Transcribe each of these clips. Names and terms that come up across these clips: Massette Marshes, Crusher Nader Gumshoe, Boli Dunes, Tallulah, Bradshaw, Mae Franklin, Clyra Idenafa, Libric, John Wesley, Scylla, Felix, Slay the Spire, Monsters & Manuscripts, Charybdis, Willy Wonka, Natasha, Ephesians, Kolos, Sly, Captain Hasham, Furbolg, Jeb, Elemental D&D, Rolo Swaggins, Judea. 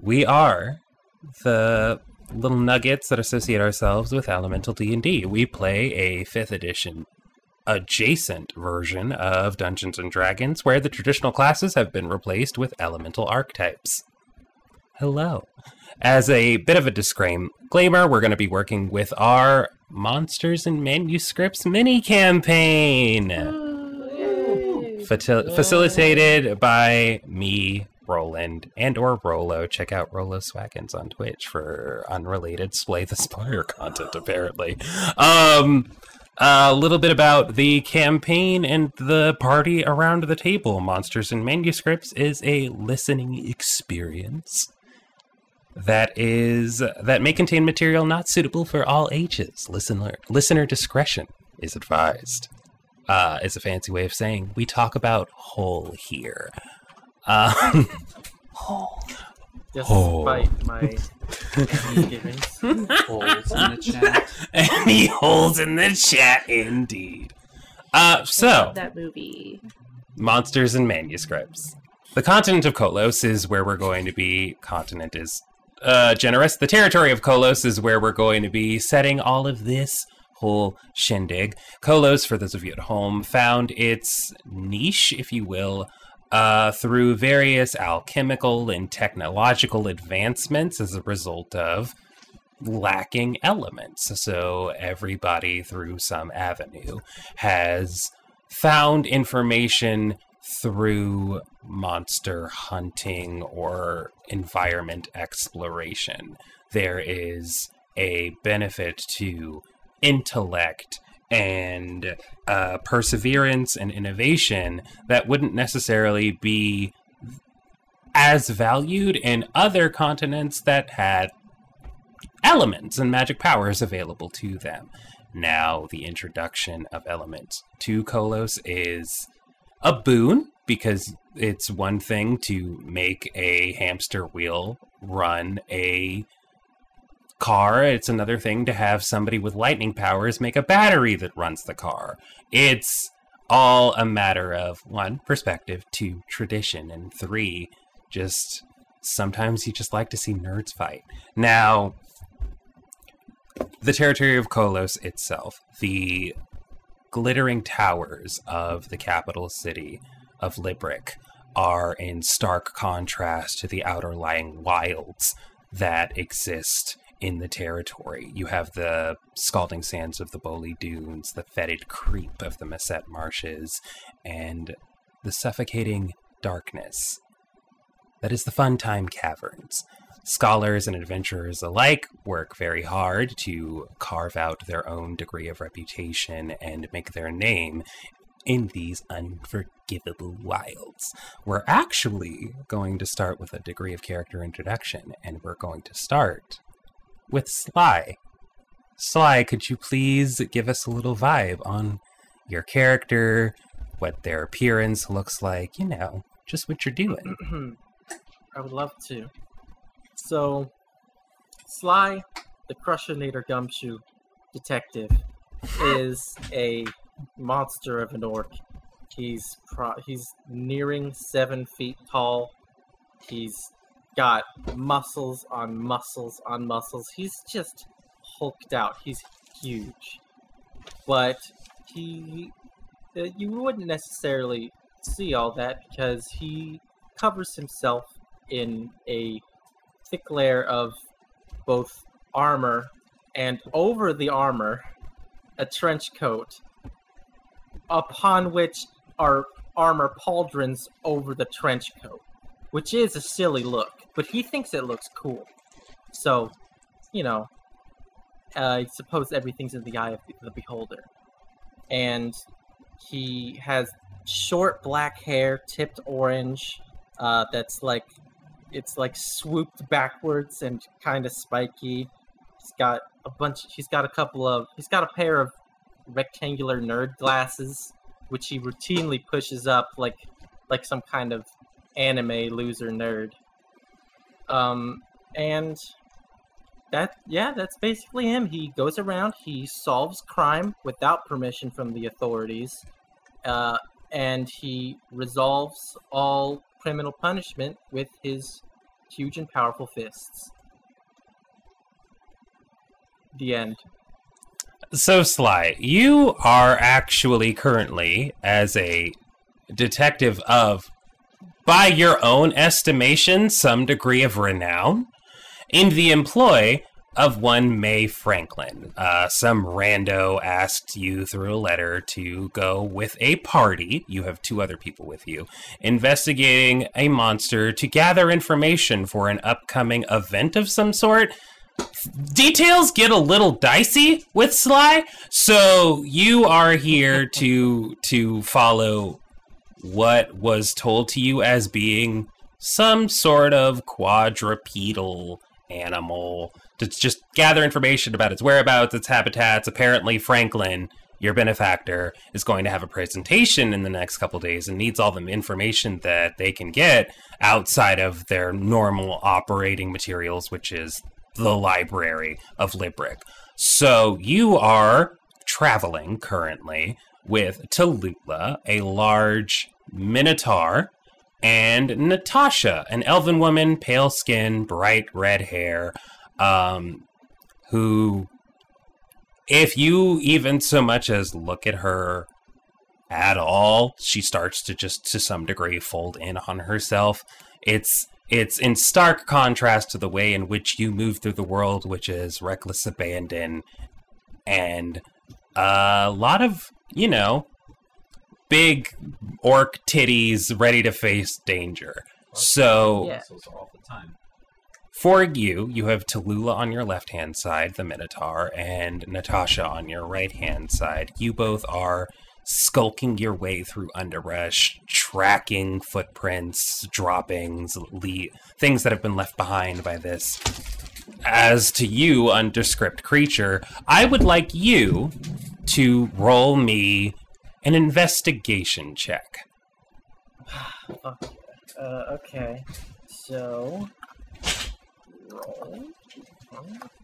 we are the little nuggets that associate ourselves with Elemental D&D. We play a 5th edition adjacent version of Dungeons & Dragons where the traditional classes have been replaced with elemental archetypes. Hello. As a bit of a disclaimer, we're going to be working with our Monsters and Manuscripts mini-campaign! Facilitated by me, Roland, and or Rolo. Check out Rolo Swaggins on Twitch for unrelated Slay the Spire content, apparently. A little bit about the campaign and the party around the table. Monsters and Manuscripts is a listening experience that may contain material not suitable for all ages. Listener discretion is advised. It's a fancy way of saying we talk about whole here. Despite my misgivings. Holes in the chat. Any holes in the chat, indeed. So, I love that movie. Monsters and Manuscripts. The continent of Kolos is where we're going to be. Continent is generous. The territory of Kolos is where we're going to be setting all of this whole shindig. Kolos, for those of you at home, found its niche, if you will, through various alchemical and technological advancements as a result of lacking elements. So everybody through some avenue has found information through monster hunting or environment exploration. There is a benefit to intellect and perseverance and innovation that wouldn't necessarily be as valued in other continents that had elements and magic powers available to them. Now, the introduction of elements to Kolos is a boon, because it's one thing to make a hamster wheel run a car. It's another thing to have somebody with lightning powers make a battery that runs the car. It's all a matter of, 1, perspective, 2, tradition, and 3, just sometimes you just like to see nerds fight. Now, the territory of Kolos itself, the glittering towers of the capital city of Libric, are in stark contrast to the outerlying wilds that exist in the territory. You have the scalding sands of the Boli Dunes, the fetid creep of the Massette Marshes, and the suffocating darkness that is the Funtime Caverns. Scholars and adventurers alike work very hard to carve out their own degree of reputation and make their name in these unforgivable wilds. We're actually going to start with a degree of character introduction, and we're going to start with Sly. Sly, could you please give us a little vibe on your character, what their appearance looks like, you know, just what you're doing? I would love to. So, Sly, the Crusher Nader Gumshoe detective, is a monster of an orc. He's nearing 7 feet tall. He's got muscles on muscles on muscles. He's just hulked out. He's huge. But you wouldn't necessarily see all that because he covers himself in a thick layer of both armor, and over the armor, a trench coat, upon which are armor pauldrons over the trench coat, which is a silly look, but he thinks it looks cool. So, you know, I suppose everything's in the eye of the beholder. And he has short black hair, tipped orange, that's like, it's like swooped backwards and kind of spiky. He's got a pair of rectangular nerd glasses, which he routinely pushes up like some kind of anime loser nerd. And that's basically him. He goes around, he solves crime without permission from the authorities, and he resolves all criminal punishment with his huge and powerful fists. The end. So, Sly, you are actually currently, as a detective of, by your own estimation, some degree of renown, in the employ of one Mae Franklin. Some rando asked you through a letter to go with a party, you have two other people with you, investigating a monster to gather information for an upcoming event of some sort. Details get a little dicey with Sly, so you are here to follow what was told to you as being some sort of quadrupedal animal to just gather information about its whereabouts, its habitats. Apparently, Franklin, your benefactor, is going to have a presentation in the next couple days and needs all the information that they can get outside of their normal operating materials, which is the library of Libric. So you are traveling currently with Tallulah, a large minotaur, and Natasha, an elven woman, pale skin, bright red hair, who, if you even so much as look at her at all, she starts to just to some degree fold in on herself. It's in stark contrast to the way in which you move through the world, which is reckless abandon and a lot of, you know, big orc titties ready to face danger. So, yeah. For you, you have Tallulah on your left-hand side, the Minotaur, and Natasha on your right-hand side. You both are skulking your way through underbrush, tracking footprints, droppings, things that have been left behind by this, as to you, undescript creature. I would like you to roll me an investigation check. Okay. So, roll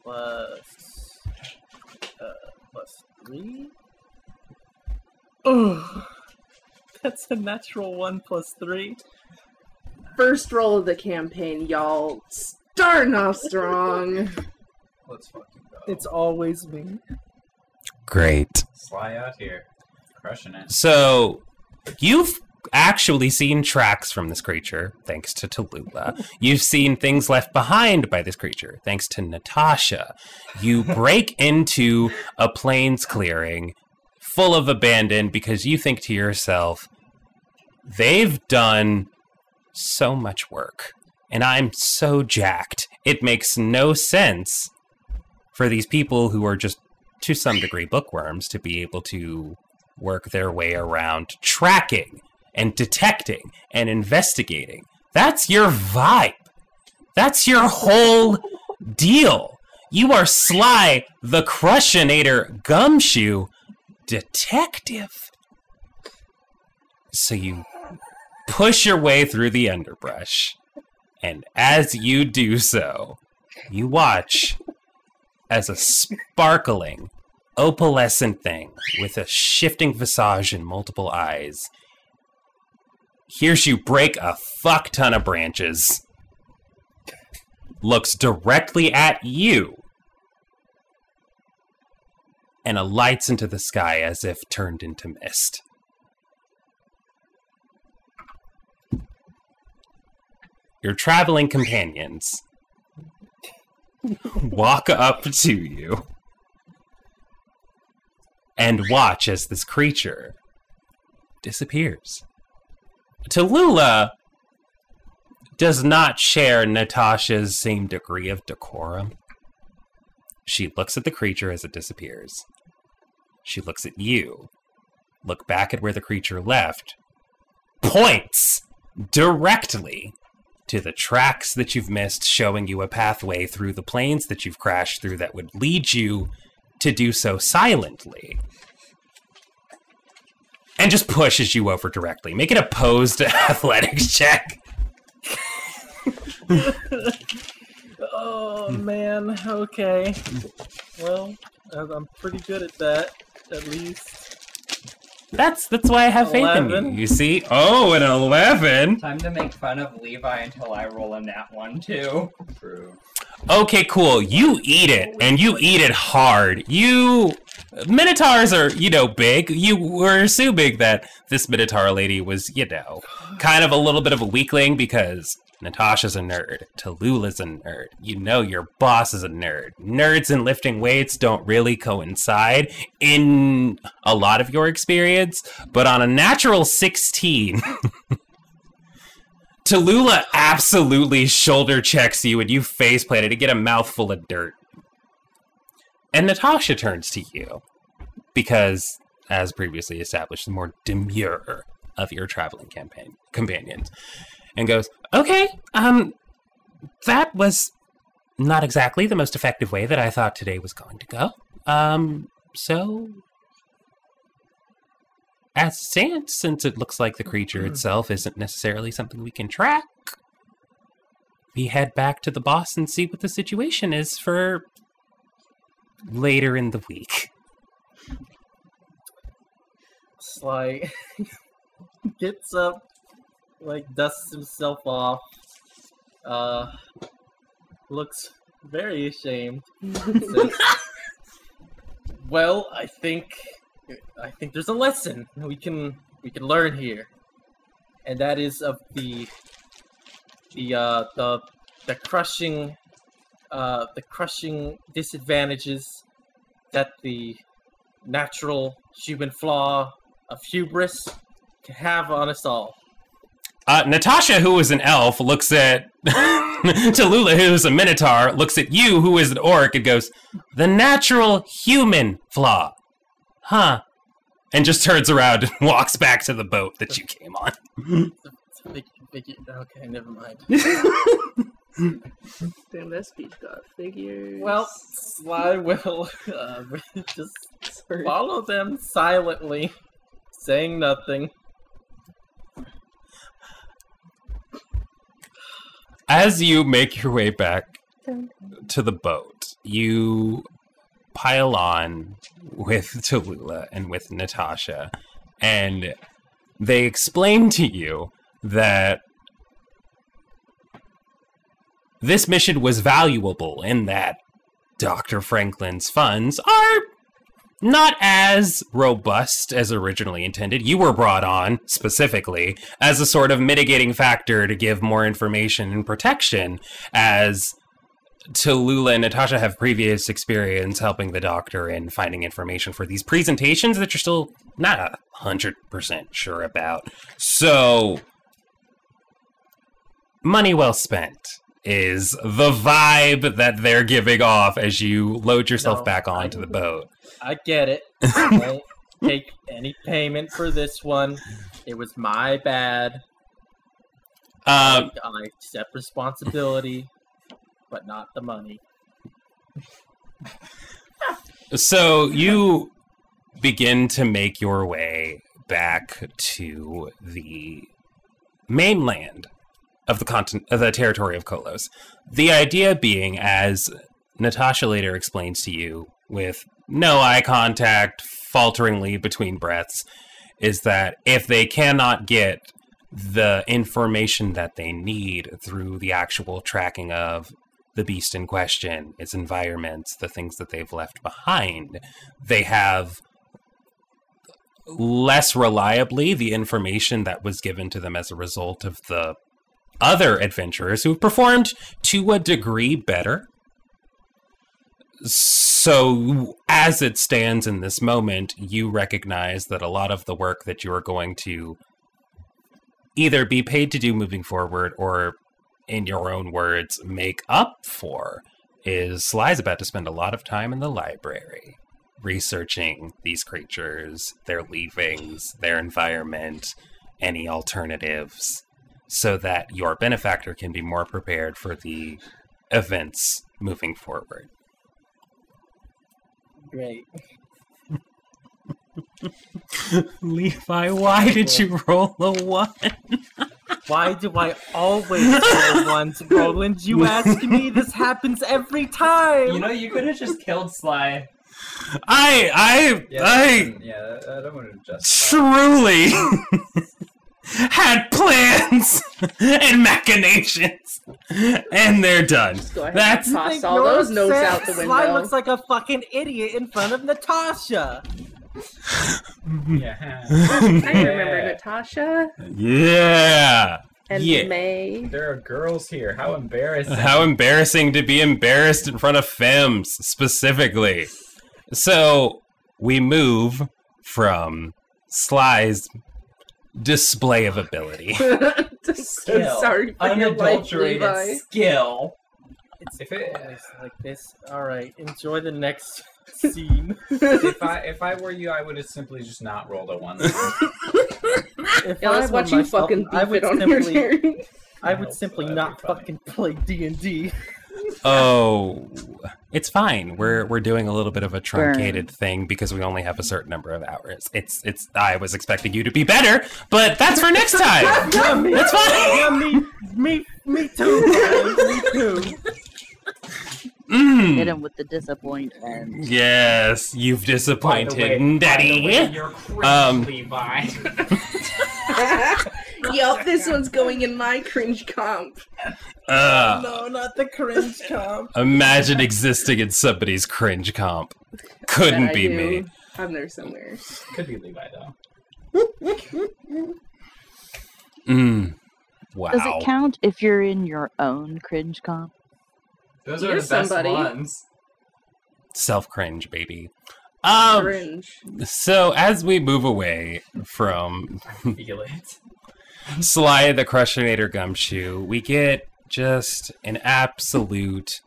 plus 3. Oh, that's a natural 1 plus 3. First roll of the campaign, y'all. Starting off strong. Let's fucking go. It's always me. Great. Sly out here. Crushing it. So, you've actually seen tracks from this creature, thanks to Tallulah. You've seen things left behind by this creature, thanks to Natasha. You break into a plains clearing full of abandon because you think to yourself, they've done so much work and I'm so jacked. It makes no sense for these people who are just to some degree bookworms to be able to work their way around tracking and detecting and investigating. That's your vibe. That's your whole deal. You are Sly, the Crusher Nader Gumshoe detective. So you push your way through the underbrush, and as you do so, you watch as a sparkling, opalescent thing with a shifting visage and multiple eyes hears you break a fuck ton of branches, looks directly at you, and alights into the sky as if turned into mist. Your traveling companions walk up to you and watch as this creature disappears. Tallulah does not share Natasha's same degree of decorum. She looks at the creature as it disappears. She looks at you, look back at where the creature left, points directly to the tracks that you've missed, showing you a pathway through the plains that you've crashed through that would lead you to do so silently, and just pushes you over directly. Make it a posed athletics check. Oh, man. Okay. Well, I'm pretty good at that, at least. That's why I have 11. Faith in you. You see? Oh, an 11. Time to make fun of Levi until I roll a nat one too. True. Okay, cool. You eat it, and you eat it hard. You minotaurs are, you know, big. You were so big that this minotaur lady was, you know, kind of a little bit of a weakling because Natasha's a nerd. Tallulah's a nerd. You know your boss is a nerd. Nerds and lifting weights don't really coincide in a lot of your experience, but on a natural 16, Tallulah absolutely shoulder checks you and you faceplant it to get a mouthful of dirt. And Natasha turns to you because, as previously established, the more demure of your traveling companions. And goes, okay, that was not exactly the most effective way that I thought today was going to go. So, as it stands, since it looks like the creature itself isn't necessarily something we can track, we head back to the boss and see what the situation is for later in the week. Sly gets up. Like, dusts himself off, looks very ashamed. Says, well, I think there's a lesson we can learn here, and that is of the crushing disadvantages that the natural human flaw of hubris can have on us all. Natasha, who is an elf, looks at Tallulah, who is a minotaur, looks at you, who is an orc, and goes, the natural human flaw. Huh. And just turns around and walks back to the boat that you came on. Okay, never mind. Damn, that speech got figures. Well, Sly will just follow them silently, saying nothing. As you make your way back to the boat, you pile on with Tallulah and with Natasha, and they explain to you that this mission was valuable in that Dr. Franklin's funds are not as robust as originally intended. You were brought on, specifically, as a sort of mitigating factor to give more information and protection, as Tallulah and Natasha have previous experience helping the doctor in finding information for these presentations that you're still not 100% sure about. So, money well spent is the vibe that they're giving off as you load yourself back onto the boat. I get it. I won't take any payment for this one. It was my bad. I accept responsibility, but not the money. So you begin to make your way back to the mainland of the continent, of the territory of Kolos. The idea being, as Natasha later explains to you, with no eye contact, falteringly between breaths, is that if they cannot get the information that they need through the actual tracking of the beast in question, its environments, the things that they've left behind, they have less reliably the information that was given to them as a result of the other adventurers who've performed to a degree better. So as it stands in this moment, you recognize that a lot of the work that you are going to either be paid to do moving forward or, in your own words, make up for, is Sly's about to spend a lot of time in the library researching these creatures, their leavings, their environment, any alternatives, so that your benefactor can be more prepared for the events moving forward. Great. Levi, why did you roll a one? Why do I always roll ones, Roland? You ask me, this happens every time! You know, you could have just killed Sly. I don't want to justify. Truly had plans and machinations, and they're done. Just go ahead and toss all those notes out the window. Sly looks like a fucking idiot in front of Natasha. Yeah, I remember Natasha. Yeah. And May. There are girls here. How embarrassing. How embarrassing to be embarrassed in front of femmes, specifically. So, we move from Sly's display of ability. Skill. Sorry for unadulterated your life, skill. It's if it is like this. All right, enjoy the next scene. If I were you, I would have simply just not rolled a one. Unless what you fucking do it on simply, your turn. I would simply not fucking play D&D. Oh, it's fine. We're doing a little bit of a truncated thing because we only have a certain number of hours. It's. I was expecting you to be better, but that's for next time. That's fine. Me too. Me too. Hit him with the disappointment. Yes, you've disappointed Daddy. You're crazy, Levi. Yup, this one's going in my cringe comp. No, not the cringe comp. Imagine existing in somebody's cringe comp. Couldn't be me. I'm there somewhere. Could be Levi, though. Wow. Does it count if you're in your own cringe comp? Those are the best ones. Self-cringe, baby. Cringe. So, as we move away from... I feel it. Sly the Crusher Nader Gumshoe, we get just an absolute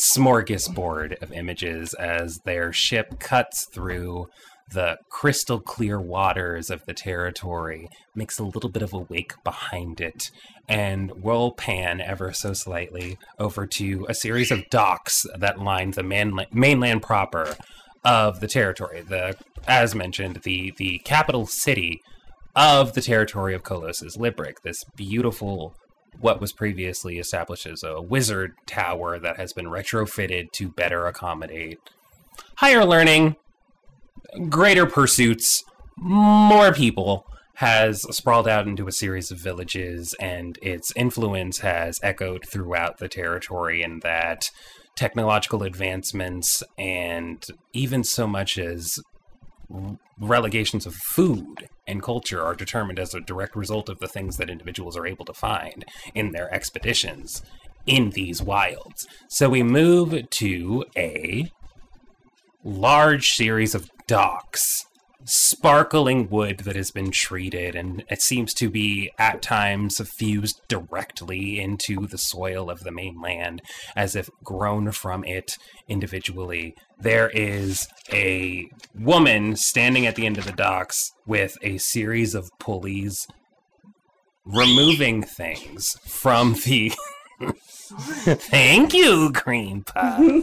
smorgasbord of images as their ship cuts through the crystal clear waters of the territory, makes a little bit of a wake behind it, and will pan ever so slightly over to a series of docks that line the mainland proper of the territory. As mentioned, the capital city of the territory of Kolos is Libric, this beautiful, what was previously established as a wizard tower that has been retrofitted to better accommodate higher learning, greater pursuits, more people, has sprawled out into a series of villages, and its influence has echoed throughout the territory in that technological advancements and even so much as relegations of food and culture are determined as a direct result of the things that individuals are able to find in their expeditions in these wilds. So we move to a large series of docks, sparkling wood that has been treated, and it seems to be at times fused directly into the soil of the mainland as if grown from it individually. There is a woman standing at the end of the docks with a series of pulleys removing things from the thank you, cream pie.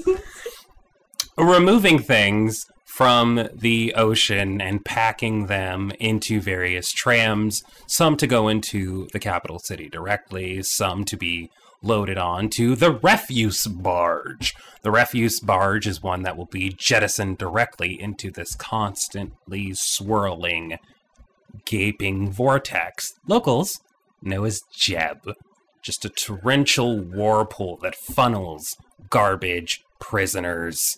Removing things from the ocean and packing them into various trams, some to go into the capital city directly, some to be loaded onto the refuse barge. The refuse barge is one that will be jettisoned directly into this constantly swirling, gaping vortex. Locals know as Jeb, just a torrential whirlpool that funnels garbage, prisoners,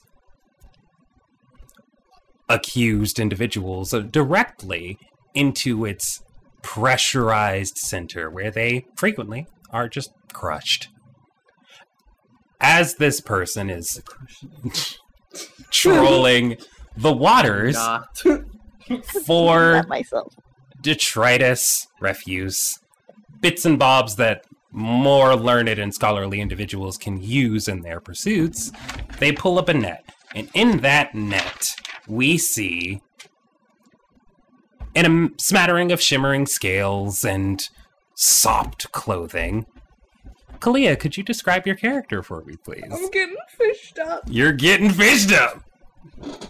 accused individuals directly into its pressurized center, where they frequently are just crushed. As this person is trolling the waters for detritus, refuse, bits and bobs that more learned and scholarly individuals can use in their pursuits, they pull up a net. And in that net, we see in a smattering of shimmering scales and sopped clothing. Kalia, could you describe your character for me, please? I'm getting fished up. You're getting fished up!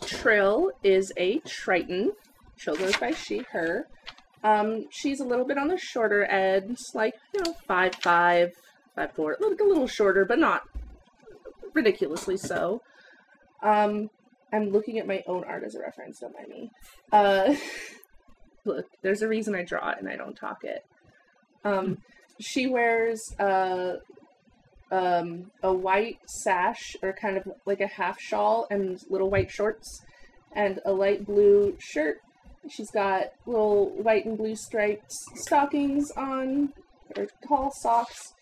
Trill is a Triton. She'll go by she, her. She's a little bit on the shorter end, like, 5'5", 5'4", like a little shorter, but not ridiculously so. I'm looking at my own art as a reference, don't mind me. Look, there's a reason I draw it and I don't talk it. She wears a white sash, or kind of like a half shawl, and little white shorts, and a light blue shirt. She's got little white and blue striped stockings on, or tall socks.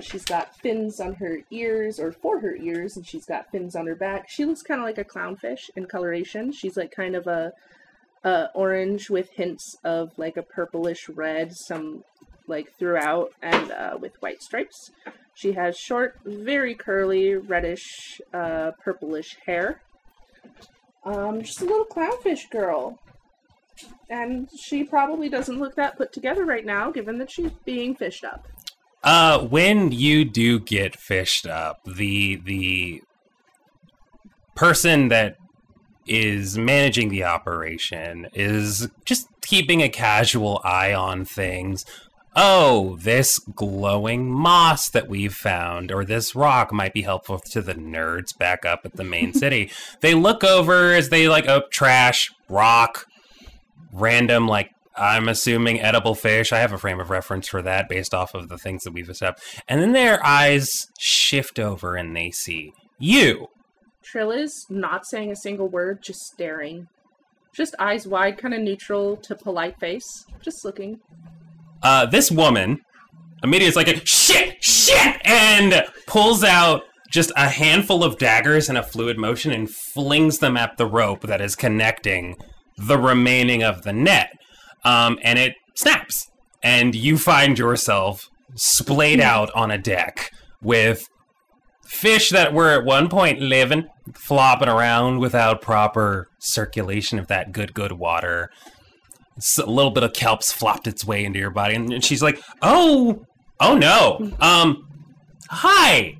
She's got fins on her ears, or for her ears, and she's got fins on her back. She looks kind of like a clownfish in coloration. She's like kind of a orange with hints of like a purplish red, some like throughout, and with white stripes. She has short, very curly, reddish, purplish hair. Just a little clownfish girl. And she probably doesn't look that put together right now, given that she's being fished up. When you do get fished up, the person that is managing the operation is just keeping a casual eye on things. Oh, this glowing moss that we've found, or this rock, might be helpful to the nerds back up at the main city. They look over as they like, oh, trash, rock, random, like, I'm assuming edible fish. I have a frame of reference for that based off of the things that we've established. And then their eyes shift over and they see you. Trill is not saying a single word, just staring. Just eyes wide, kind of neutral to polite face. Just looking. This woman immediately is like, a, shit, and pulls out just a handful of daggers in a fluid motion and flings them at the rope that is connecting the remaining of the net. And it snaps, and you find yourself splayed out on a deck with fish that were at one point living, flopping around without proper circulation of that good water. A little bit of kelp's flopped its way into your body, and she's like, oh no, hi.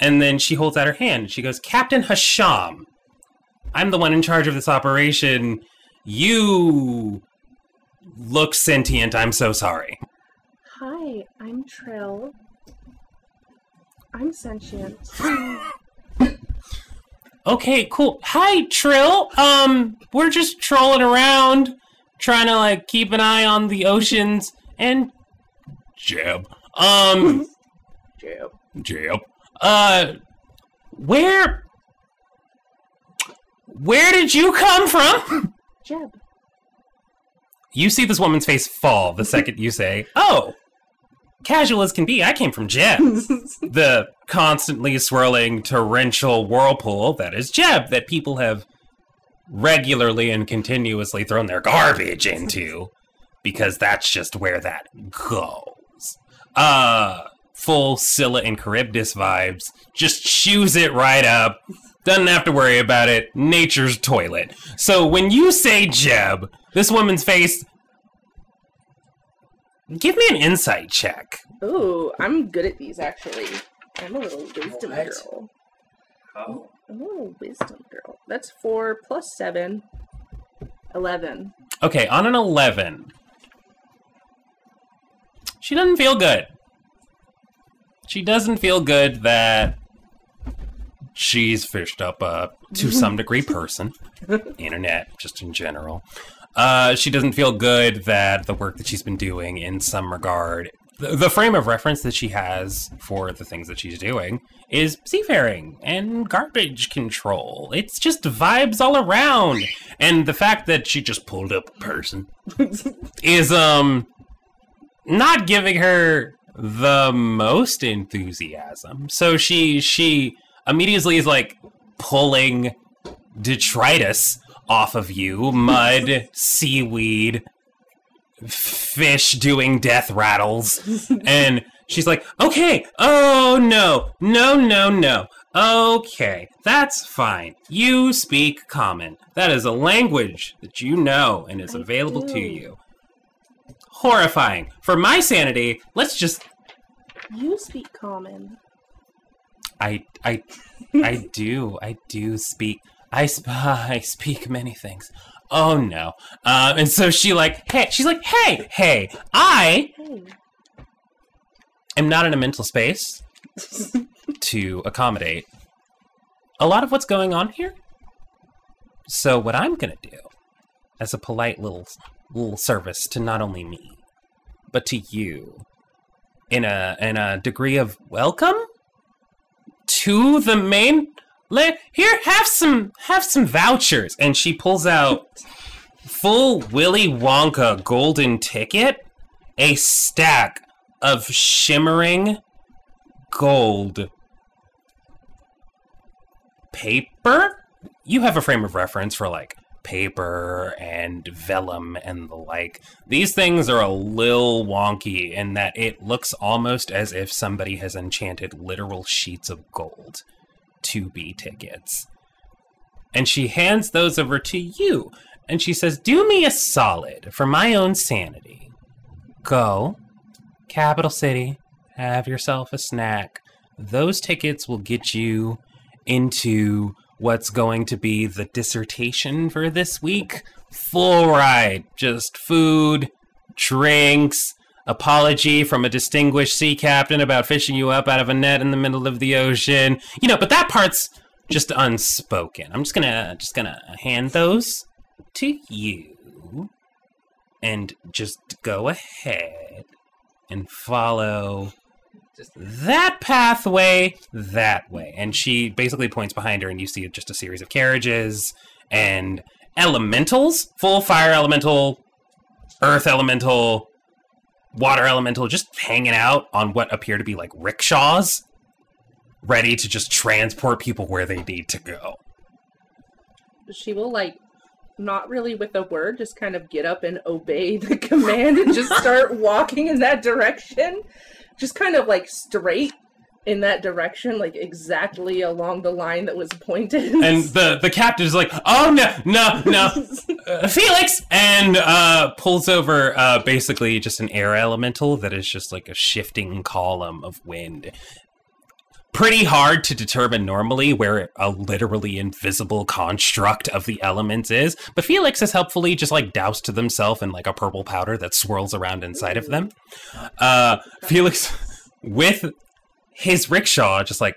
And then she holds out her hand, and she goes, Captain Hasham, I'm the one in charge of this operation. You look sentient. I'm so sorry. Hi, I'm Trill. I'm sentient. Okay, cool. Hi, Trill. We're just trolling around, trying to like keep an eye on the oceans and Jeb. Jeb. Where did you come from? Jeb. You see this woman's face fall the second you say, oh, casual as can be, I came from Jeb. The constantly swirling torrential whirlpool that is Jeb, that people have regularly and continuously thrown their garbage into, because that's just where that goes. Full Scylla and Charybdis vibes. Just chews it right up. Doesn't have to worry about it. Nature's toilet. So when you say Jeb, this woman's face... Give me an insight check. Ooh, I'm good at these, actually. I'm a little wisdom girl. Oh. I'm a little wisdom girl. That's 4 + 7. 11. Okay, on an 11. She doesn't feel good. She doesn't feel good that... She's fished up to some degree person, internet, just in general. She doesn't feel good that the work that she's been doing in some regard, the frame of reference that she has for the things that she's doing is seafaring and garbage control. It's just vibes all around. And the fact that she just pulled up a person is not giving her the most enthusiasm. So she immediately is like pulling detritus off of you. Mud, seaweed, fish doing death rattles. And she's like, okay, oh no. Okay, that's fine. You speak common. That is a language that you know and is available to you. Horrifying. For my sanity, let's just... You speak common. I speak many things. Oh no. And so she's like, hey, I am not in a mental space to accommodate a lot of what's going on here. So what I'm going to do, as a polite little service to not only me, but to you, in a degree of welcome to the main land. Here, have some vouchers. And she pulls out full Willy Wonka golden ticket, a stack of shimmering gold paper. You have a frame of reference for like paper and vellum and the like. These things are a little wonky in that it looks almost as if somebody has enchanted literal sheets of gold to be tickets. And she hands those over to you, and she says, do me a solid for my own sanity. Go, capital city, have yourself a snack. Those tickets will get you into what's going to be the dissertation for this week. Full ride, just food, drinks, apology from a distinguished sea captain about fishing you up out of a net in the middle of the ocean. You know, but that part's just unspoken. I'm just gonna hand those to you and just go ahead and follow that pathway that way. And she basically points behind her, and you see just a series of carriages and elementals, full fire elemental, earth elemental, water elemental, just hanging out on what appear to be like rickshaws, ready to just transport people where they need to go. She will, like, not really with a word, just kind of get up and obey the command and just start walking in that direction. Just kind of like straight in that direction, like exactly along the line that was pointed. And the captain is like, oh, no, Felix! And pulls over basically just an air elemental that is just like a shifting column of wind. Pretty hard to determine normally where a literally invisible construct of the elements is, but Felix has helpfully just like doused themselves in like a purple powder that swirls around inside of them. Felix, with his rickshaw, just like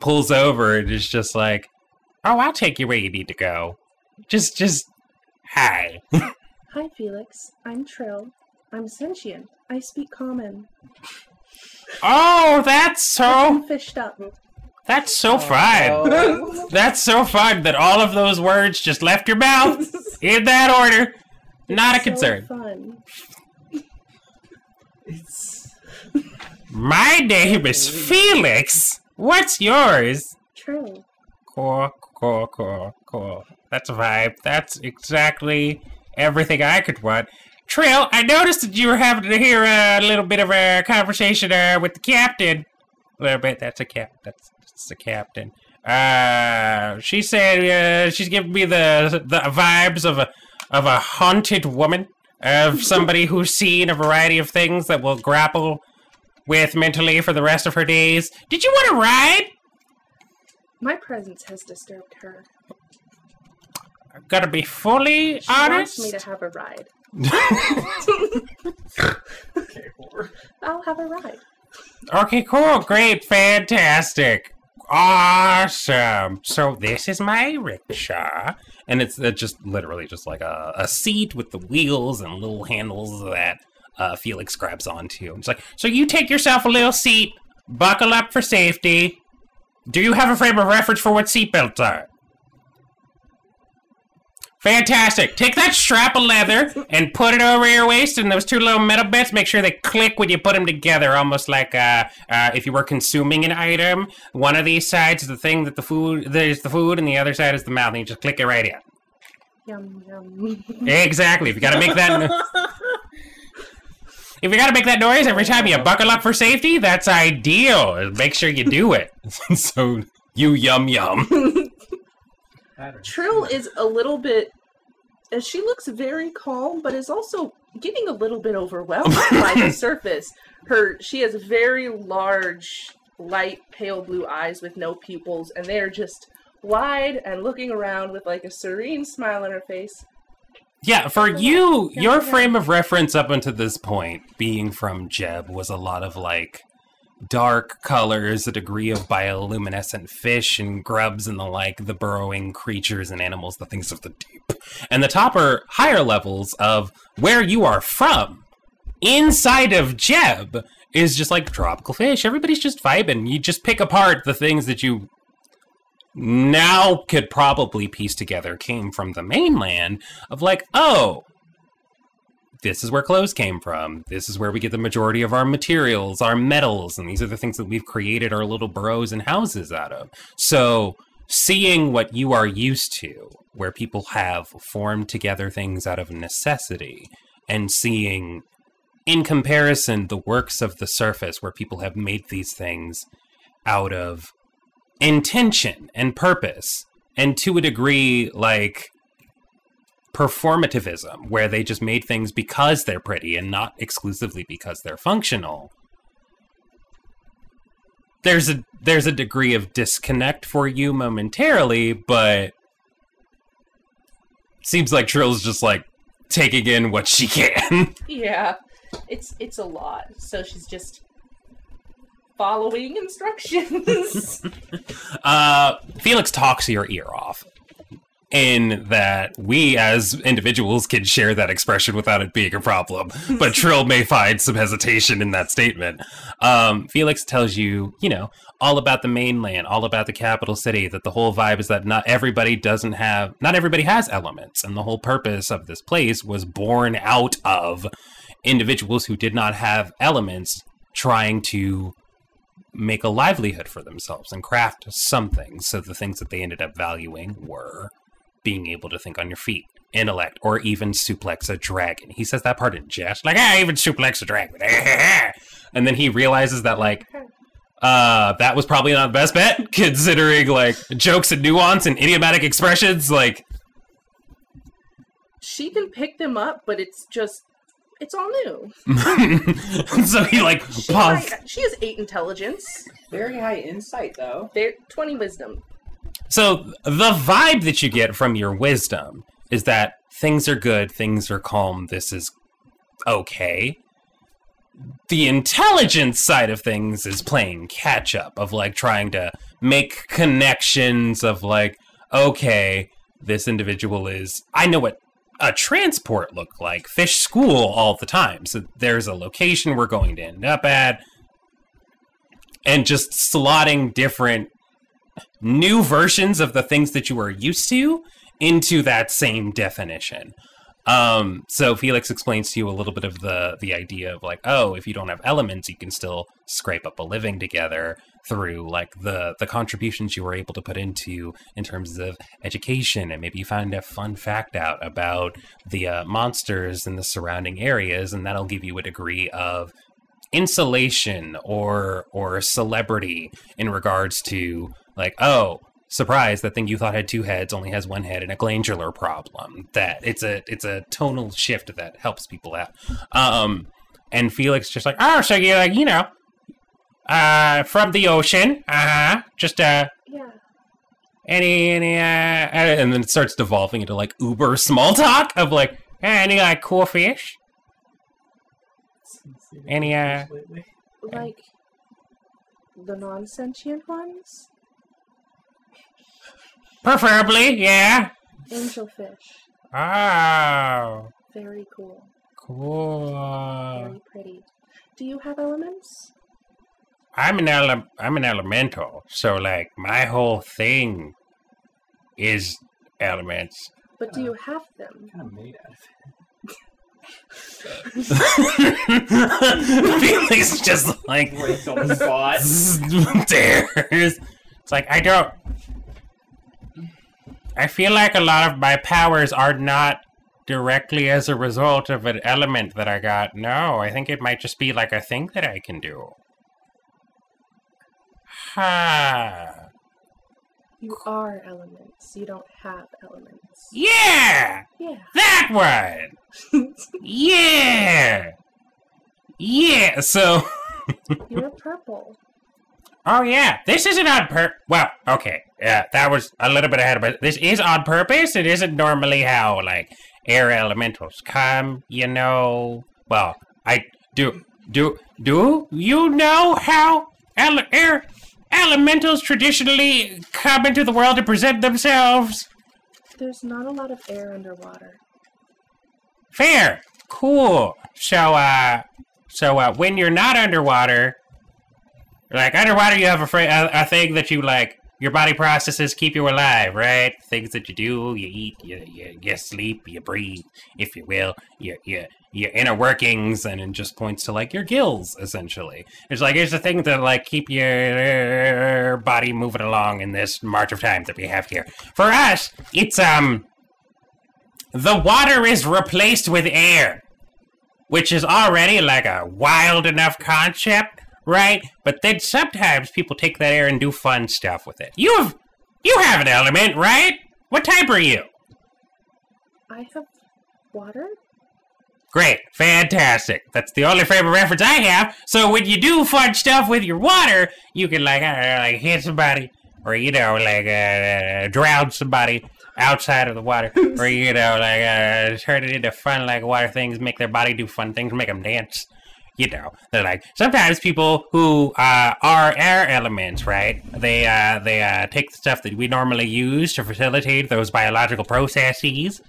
pulls over and is just like, oh, I'll take you where you need to go. Just, hi. Hi, Felix. I'm Trill. I'm sentient. I speak common. Oh, that's so fished up. That's so fine. Oh. That's so fine that all of those words just left your mouth in that order. Not it's a concern. So fun. It's my name is Felix. What's yours? True. Cool. That's a vibe. That's exactly everything I could want. Trill, I noticed that you were having to hear a little bit of a conversation with the captain. A little bit, that's the captain. She said she's giving me the vibes of a haunted woman, of somebody who's seen a variety of things that will grapple with mentally for the rest of her days. Did you want to ride? My presence has disturbed her. I've got to be fully honest. She wants me to have a ride. Okay, cool. I'll have a ride. Okay, cool, great, fantastic, awesome. So this is my rickshaw, and it's just literally just like a seat with the wheels and little handles that Felix grabs onto. And it's like, so you take yourself a little seat, buckle up for safety. Do you have a frame of reference for what seatbelts are? Fantastic. Take that strap of leather and put it over your waist, and those two little metal bits, make sure they click when you put them together, almost like if you were consuming an item. One of these sides is the thing that the food, and the other side is the mouth, and you just click it right in. Yum, yum. Exactly. If you gotta make that noise every time you buckle up for safety, that's ideal. Make sure you do it. So you yum yum. Trill is a little bit, as she looks very calm, but is also getting a little bit overwhelmed by the surface. She has very large, light, pale blue eyes with no pupils, and they are just wide and looking around with like a serene smile on her face. Yeah, for you, your frame of reference up until this point, being from Jeb, was a lot of like dark colors, a degree of bioluminescent fish and grubs and the like, the burrowing creatures and animals, the things of the deep. And the top are higher levels of where you are from. Inside of Jeb is just like tropical fish. Everybody's just vibing. You just pick apart the things that you now could probably piece together came from the mainland of like, oh, this is where clothes came from. This is where we get the majority of our materials, our metals, and these are the things that we've created our little burrows and houses out of. So seeing what you are used to, where people have formed together things out of necessity, and seeing, in comparison, the works of the surface, where people have made these things out of intention and purpose, and to a degree, like, performativism, where they just made things because they're pretty and not exclusively because they're functional. There's a degree of disconnect for you momentarily, but seems like Trill's just like taking in what she can. Yeah. It's a lot. So she's just following instructions. Felix talks your ear off, in that we as individuals can share that expression without it being a problem. But Trill may find some hesitation in that statement. Felix tells you, you know, all about the mainland, all about the capital city, that the whole vibe is that not everybody has elements. And the whole purpose of this place was born out of individuals who did not have elements trying to make a livelihood for themselves and craft something. So the things that they ended up valuing were being able to think on your feet, intellect, or even suplex a dragon. He says that part in jest, like, I even suplex a dragon. And then he realizes that, like, that was probably not the best bet, considering, like, jokes and nuance and idiomatic expressions, like... She can pick them up, but it's all new. So he, like, paused. She has 8 intelligence. Very high insight, though. 20 wisdom. So the vibe that you get from your wisdom is that things are good, things are calm, this is okay. The intelligence side of things is playing catch-up, of, like, trying to make connections of, like, okay, this individual is... I know what a transport looked like. Fish school all the time. So there's a location we're going to end up at. And just slotting different new versions of the things that you are used to into that same definition. So Felix explains to you a little bit of the idea of like, oh, if you don't have elements, you can still scrape up a living together through like the contributions you were able to put into in terms of education. And maybe you find a fun fact out about the monsters in the surrounding areas, and that'll give you a degree of insulation or celebrity in regards to like, oh, surprise, that thing you thought had 2 heads only has 1 head and a glandular problem. That it's a tonal shift that helps people out. And Felix just like, oh, so you're like, you know, from the ocean, yeah. Any, and then it starts devolving into like uber small talk of like, any like cool fish? Any, like the non-sentient ones? Preferably, yeah. Angelfish. Oh. Very cool. Cool. Very pretty. Do you have elements? I'm an elemental, so like my whole thing is elements. But do you have them? Kind of made out of it. Felix just like stares. It's like I feel like a lot of my powers are not directly as a result of an element that I got. No, I think it might just be like a thing that I can do. Ha. You are elements. You don't have elements. Yeah! Yeah. That one! Yeah! Yeah, so... You're purple. Oh, yeah. This isn't on purpose. Well, okay. Yeah, that was a little bit ahead of it. This is on purpose. It isn't normally how, like, air elementals come, you know. Well, I do. Do you know how Elementals traditionally come into the world to present themselves. There's not a lot of air underwater. Fair. Cool. So when you're not underwater, like underwater, you have a thing that you like. Your body processes keep you alive, right? Things that you do, you eat, you sleep, you breathe, if you will, your inner workings, and it just points to like your gills, essentially. It's like here's the thing that like keep your body moving along in this march of time that we have here. For us, it's the water is replaced with air, which is already like a wild enough concept. Right? But then sometimes people take that air and do fun stuff with it. You have an element, right? What type are you? I have water. Great. Fantastic. That's the only favorite reference I have. So when you do fun stuff with your water, you can like hit somebody or, you know, like drown somebody outside of the water or, you know, like turn it into fun, like water things, make their body do fun things, make them dance. You know, they're like, sometimes people who are air elements, right, they take the stuff that we normally use to facilitate those biological processes,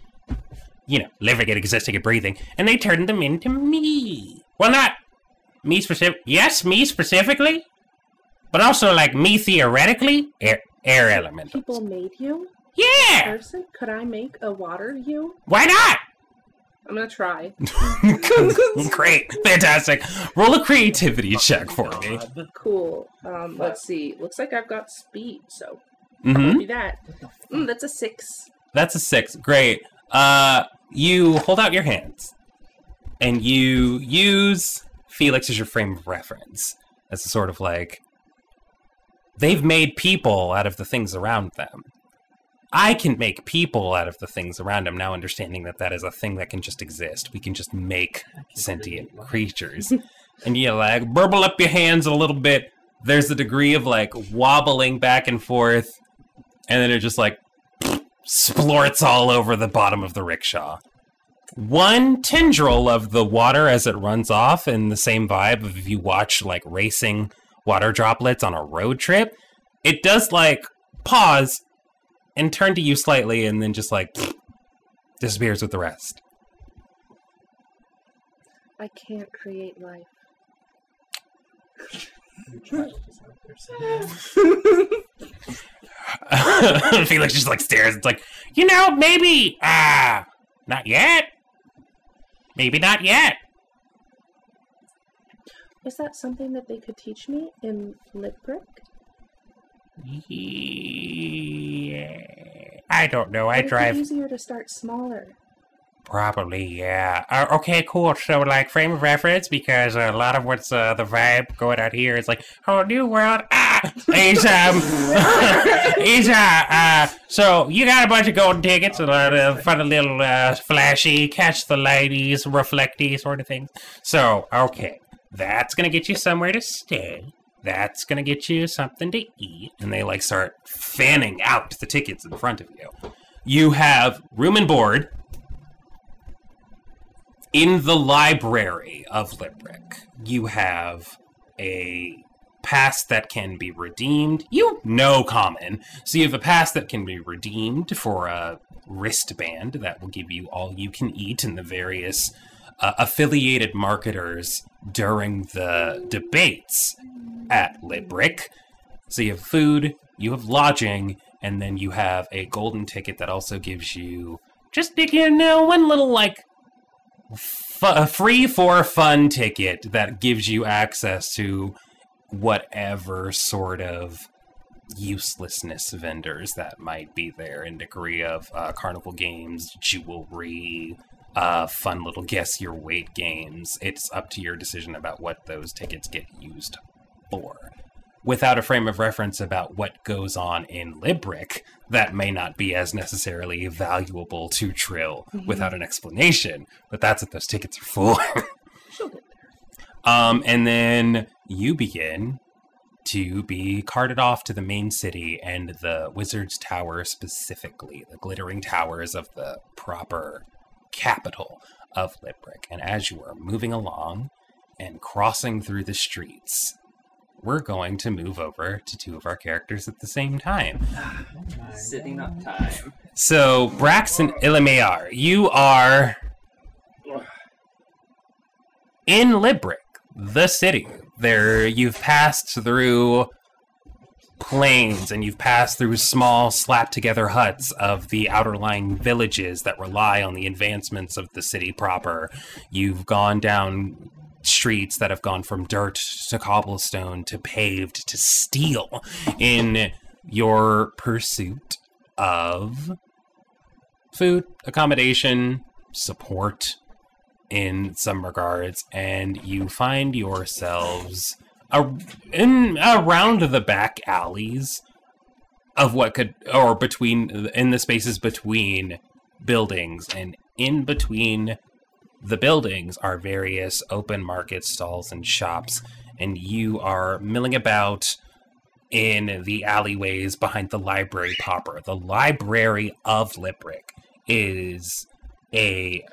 you know, living and existing and breathing, and they turn them into me. Well, not me specific. Yes, me specifically, but also, like, me theoretically, air elementals. People made you? Yeah! Person? Could I make a water you? Why not? I'm gonna try. Great. Fantastic. Roll a creativity check for me. Cool. Let's see. Looks like I've got speed, so I'm gonna do that. That's a 6. That's a 6. Great. You hold out your hands, and you use Felix as your frame of reference. As a sort of like, they've made people out of the things around them. I can make people out of the things around them, now understanding that that is a thing that can just exist. We can just make sentient creatures. And you, like, burble up your hands a little bit. There's a degree of, like, wobbling back and forth. And then it just, like, splorts all over the bottom of the rickshaw. One tendril of the water as it runs off, in the same vibe of if you watch, like, racing water droplets on a road trip, it does, like, pause and turn to you slightly, and then just, like, disappears with the rest. I can't create life. Felix just, like, stares. It's like, you know, maybe, not yet. Maybe not yet. Is that something that they could teach me in Libric? Yeah. I don't know. I drive. It's easier to start smaller. Probably, yeah. Okay, cool. So, like, frame of reference, because a lot of what's the vibe going on here is like, oh, new world. Ah, is So you got a bunch of golden tickets and a fun little flashy, catch the ladies, reflecty sort of things. So, okay, that's gonna get you somewhere to stay. That's gonna get you something to eat. And they, like, start fanning out the tickets in front of you. You have room and board in the library of Libric. You have a pass that can be redeemed. You know common. So you have a pass that can be redeemed for a wristband that will give you all you can eat in the various affiliated marketers during the debates at Libric. So you have food, you have lodging, and then you have a golden ticket that also gives you just, you know, one little, like, free for fun ticket that gives you access to whatever sort of uselessness vendors that might be there, in degree of carnival games, jewelry, fun little guess your weight games. It's up to your decision about what those tickets get used for. Without a frame of reference about what goes on in Libric, that may not be as necessarily valuable to Trill without an explanation, but that's what those tickets are for. She'll get there. And then you begin to be carted off to the main city and the Wizard's Tower specifically, the glittering towers of the proper capital of Libric. And as you are moving along and crossing through the streets, we're going to move over to two of our characters at the same time. Sitting up time. So, Brax and Ilimiar, you are in Libric, the city. There, you've passed through plains, and you've passed through small, slap-together huts of the outerlying villages that rely on the advancements of the city proper. You've gone down streets that have gone from dirt to cobblestone to paved to steel in your pursuit of food, accommodation, support in some regards, and you find yourselves in around the back alleys of what could, or between, in the spaces between buildings, and in between the buildings are various open market stalls and shops, and you are milling about in the alleyways behind the library proper. The Library of Libric is a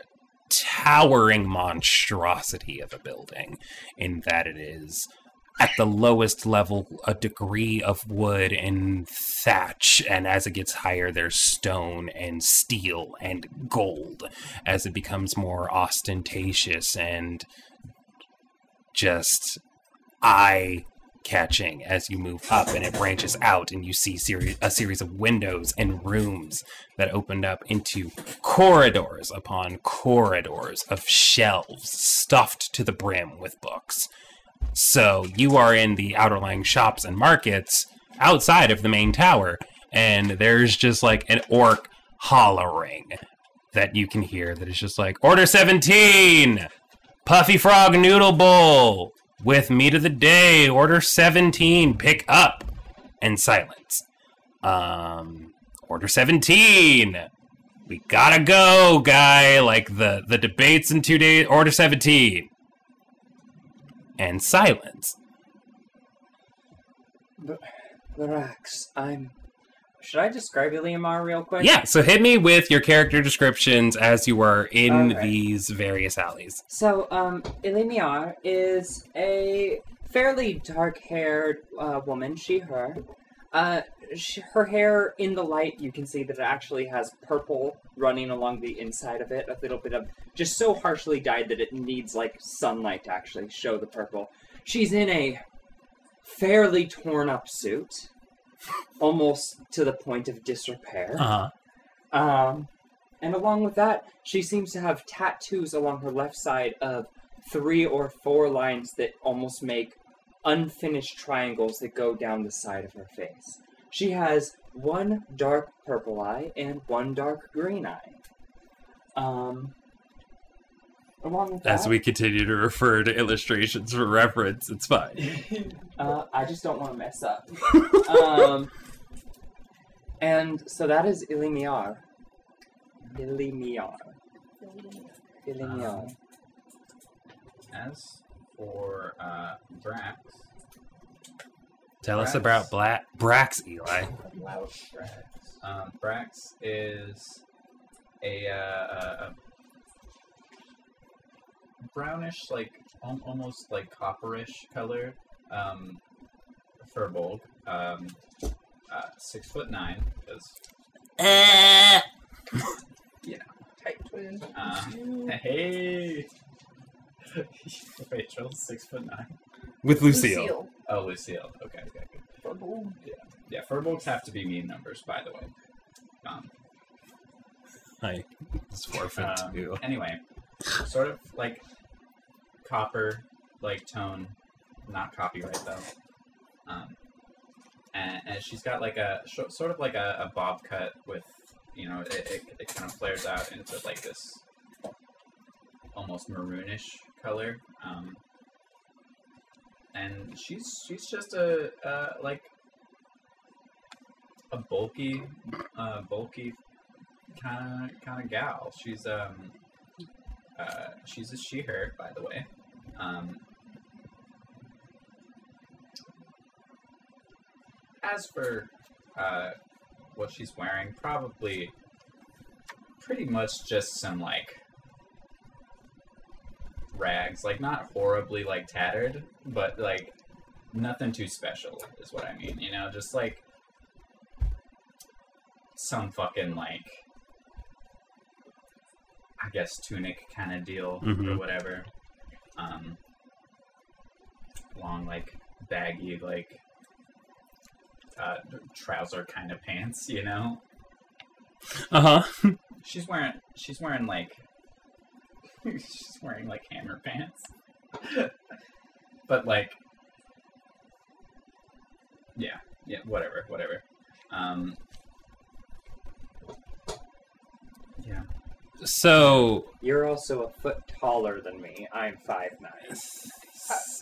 towering monstrosity of a building, in that it is at the lowest level a degree of wood and thatch, and as it gets higher there's stone and steel and gold as it becomes more ostentatious and just eye-catching as you move up, and it branches out and you see a series of windows and rooms that opened up into corridors upon corridors of shelves stuffed to the brim with books. So you are in the outerlying shops and markets outside of the main tower, and there's just like an orc hollering that you can hear that is just like, Order 17! Puffy Frog Noodle Bowl! With meat of the day, Order 17, pick up! And silence. Order 17! We gotta go, guy! Like, the debate's in 2 days, Order 17! And silence. Brax, should I describe Ilimiar real quick? Yeah, so hit me with your character descriptions as you are in these various alleys. So, Ilimiar is a fairly dark-haired woman, she/her. Her hair, in the light, you can see that it actually has purple running along the inside of it, a little bit of just so harshly dyed that it needs, like, sunlight to actually show the purple. She's in a fairly torn-up suit, almost to the point of disrepair. Uh-huh. And along with that, she seems to have tattoos along her left side of 3 or 4 lines that almost make unfinished triangles that go down the side of her face. She has one dark purple eye and one dark green eye. Along with that, as we continue to refer to illustrations for reference, it's fine. I just don't want to mess up. And so that is Ilimiar. Ilimiar. As for Brax. Tell us about Brax, Eli. Brax is a brownish, like almost like copperish color, furbolg, 6'9", because yeah, tight twin. Hey, Rachel's 6'9". With Lucille. Oh, Lucille. Okay. Furbolg. Yeah, furbolgs have to be mean numbers, by the way. I swore for too. Anyway, sort of like copper, like tone, not copyright though. And she's got like a sort of like a bob cut with, you know, it kind of flares out into like this almost maroonish color. And she's just a bulky kind of gal. She's a she/her, by the way. As for what she's wearing, probably pretty much just some like rags, like not horribly like tattered, but like nothing too special is what I mean, you know, just like some fucking like I guess tunic kind of deal or whatever. Long like baggy like trouser kind of pants, you know. She's wearing like she's wearing like hammer pants. But like yeah, whatever. Yeah. So you're also a foot taller than me. I'm 5'9".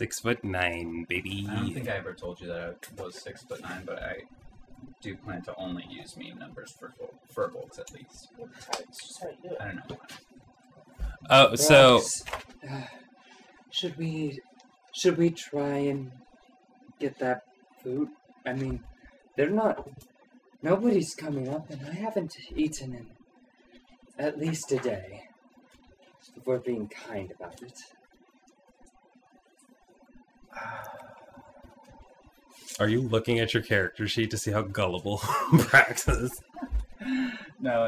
6'9", baby. I don't think I ever told you that I was 6'9", but I do plan to only use mean numbers for bolts at least. I don't know. Oh, so should we try and get that food? I mean, nobody's coming up, and I haven't eaten in at least a day. If we're being kind about it. Are you looking at your character sheet to see how gullible Brax is? No.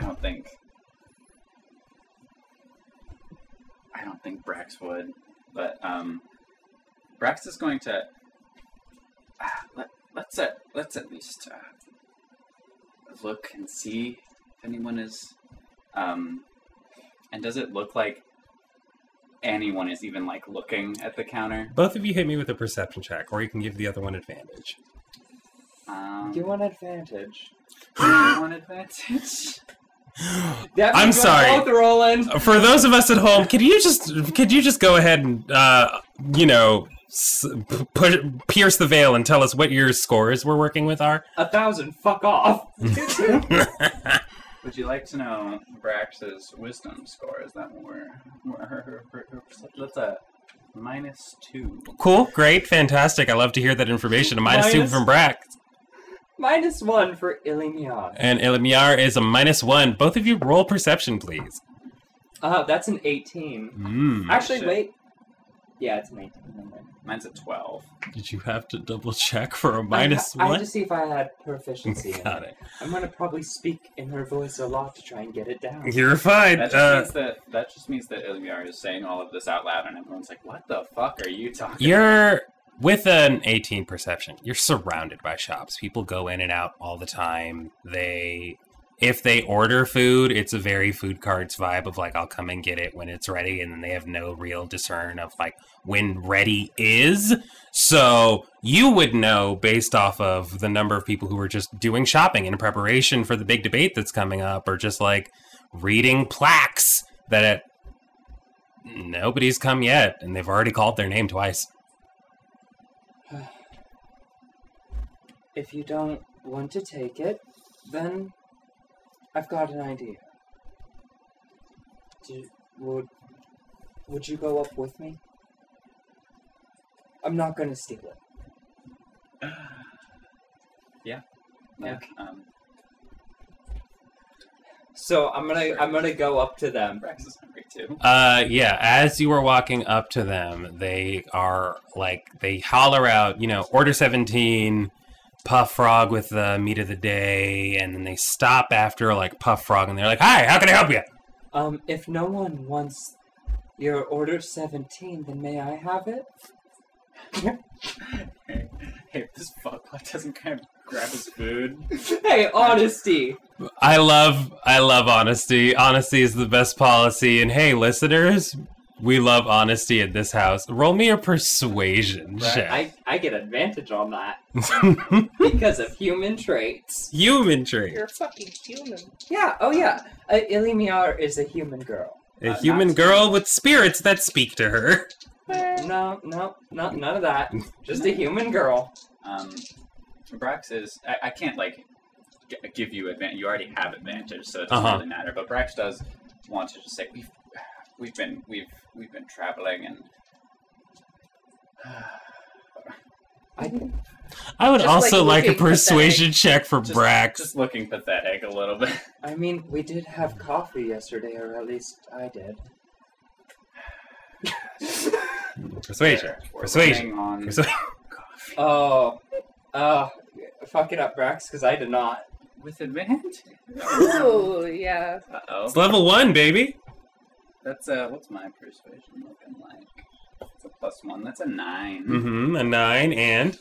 I don't think Brax would, but Brax is going to let's at least look and see if anyone is and does it look like anyone is even like looking at the counter? Both of you hit me with a perception check, or you can give the other one advantage. Do you want advantage? Do you want advantage? I'm sorry. Both for those of us at home, could you just go ahead and pierce the veil and tell us what your scores we're working with are? 1,000. Fuck off. Would you like to know Brax's wisdom score? Is that that's a -2. Cool, great, fantastic. I love to hear that information. A -2 from Brax. -1 for Ilimiar. And Ilimiar is a -1. Both of you roll perception, please. That's an 18. Actually, wait. Yeah, it's an 18. Mine's a 12. Did you have to double check for a -1? I had to see if I had proficiency in it. I'm going to probably speak in her voice a lot to try and get it down. You're fine. That just means that Ilimiar is saying all of this out loud, and everyone's like, what the fuck are you talking about? With an 18 perception, you're surrounded by shops. People go in and out all the time. If they order food, it's a very food carts vibe of like, I'll come and get it when it's ready. And then they have no real discern of like when ready is. So you would know based off of the number of people who are just doing shopping in preparation for the big debate that's coming up, or just like reading plaques that nobody's come yet. And they've already called their name twice. If you don't want to take it, then I've got an idea. Would you go up with me? I'm not going to steal it. Okay. So I'm gonna go up to them. Brax is hungry too. As you are walking up to them, they are like they holler out, order 17. Puff Frog with the meat of the day, and then they stop after like Puff Frog, and they're like, "Hi, how can I help you?" If no one wants your order 17, then may I have it? hey, if this fuckbot doesn't kind of grab his food. Hey, honesty. I love honesty. Honesty is the best policy. And hey, listeners, we love honesty at this house. Roll me a persuasion check. I get advantage on that. Because of human traits. Human traits. You're fucking human. Yeah. Oh, yeah. Ilimiar is a human girl. A human girl with spirits that speak to her. No, none of that. Just a human girl. Brax is... I can't, like, give you advantage. You already have advantage, so it doesn't really matter. But Brax does want to just say, We've been traveling, and I would also like a persuasion check for Brax. Just looking pathetic a little bit. I mean, we did have coffee yesterday, or at least I did. Persuasion. Persuasion. Oh. Fuck it up, Brax, because I did not. With advantage? Ooh, yeah. Uh-oh. It's level 1, baby. That's, what's my persuasion looking like? It's a +1. That's a 9. Mm-hmm, a 9, and?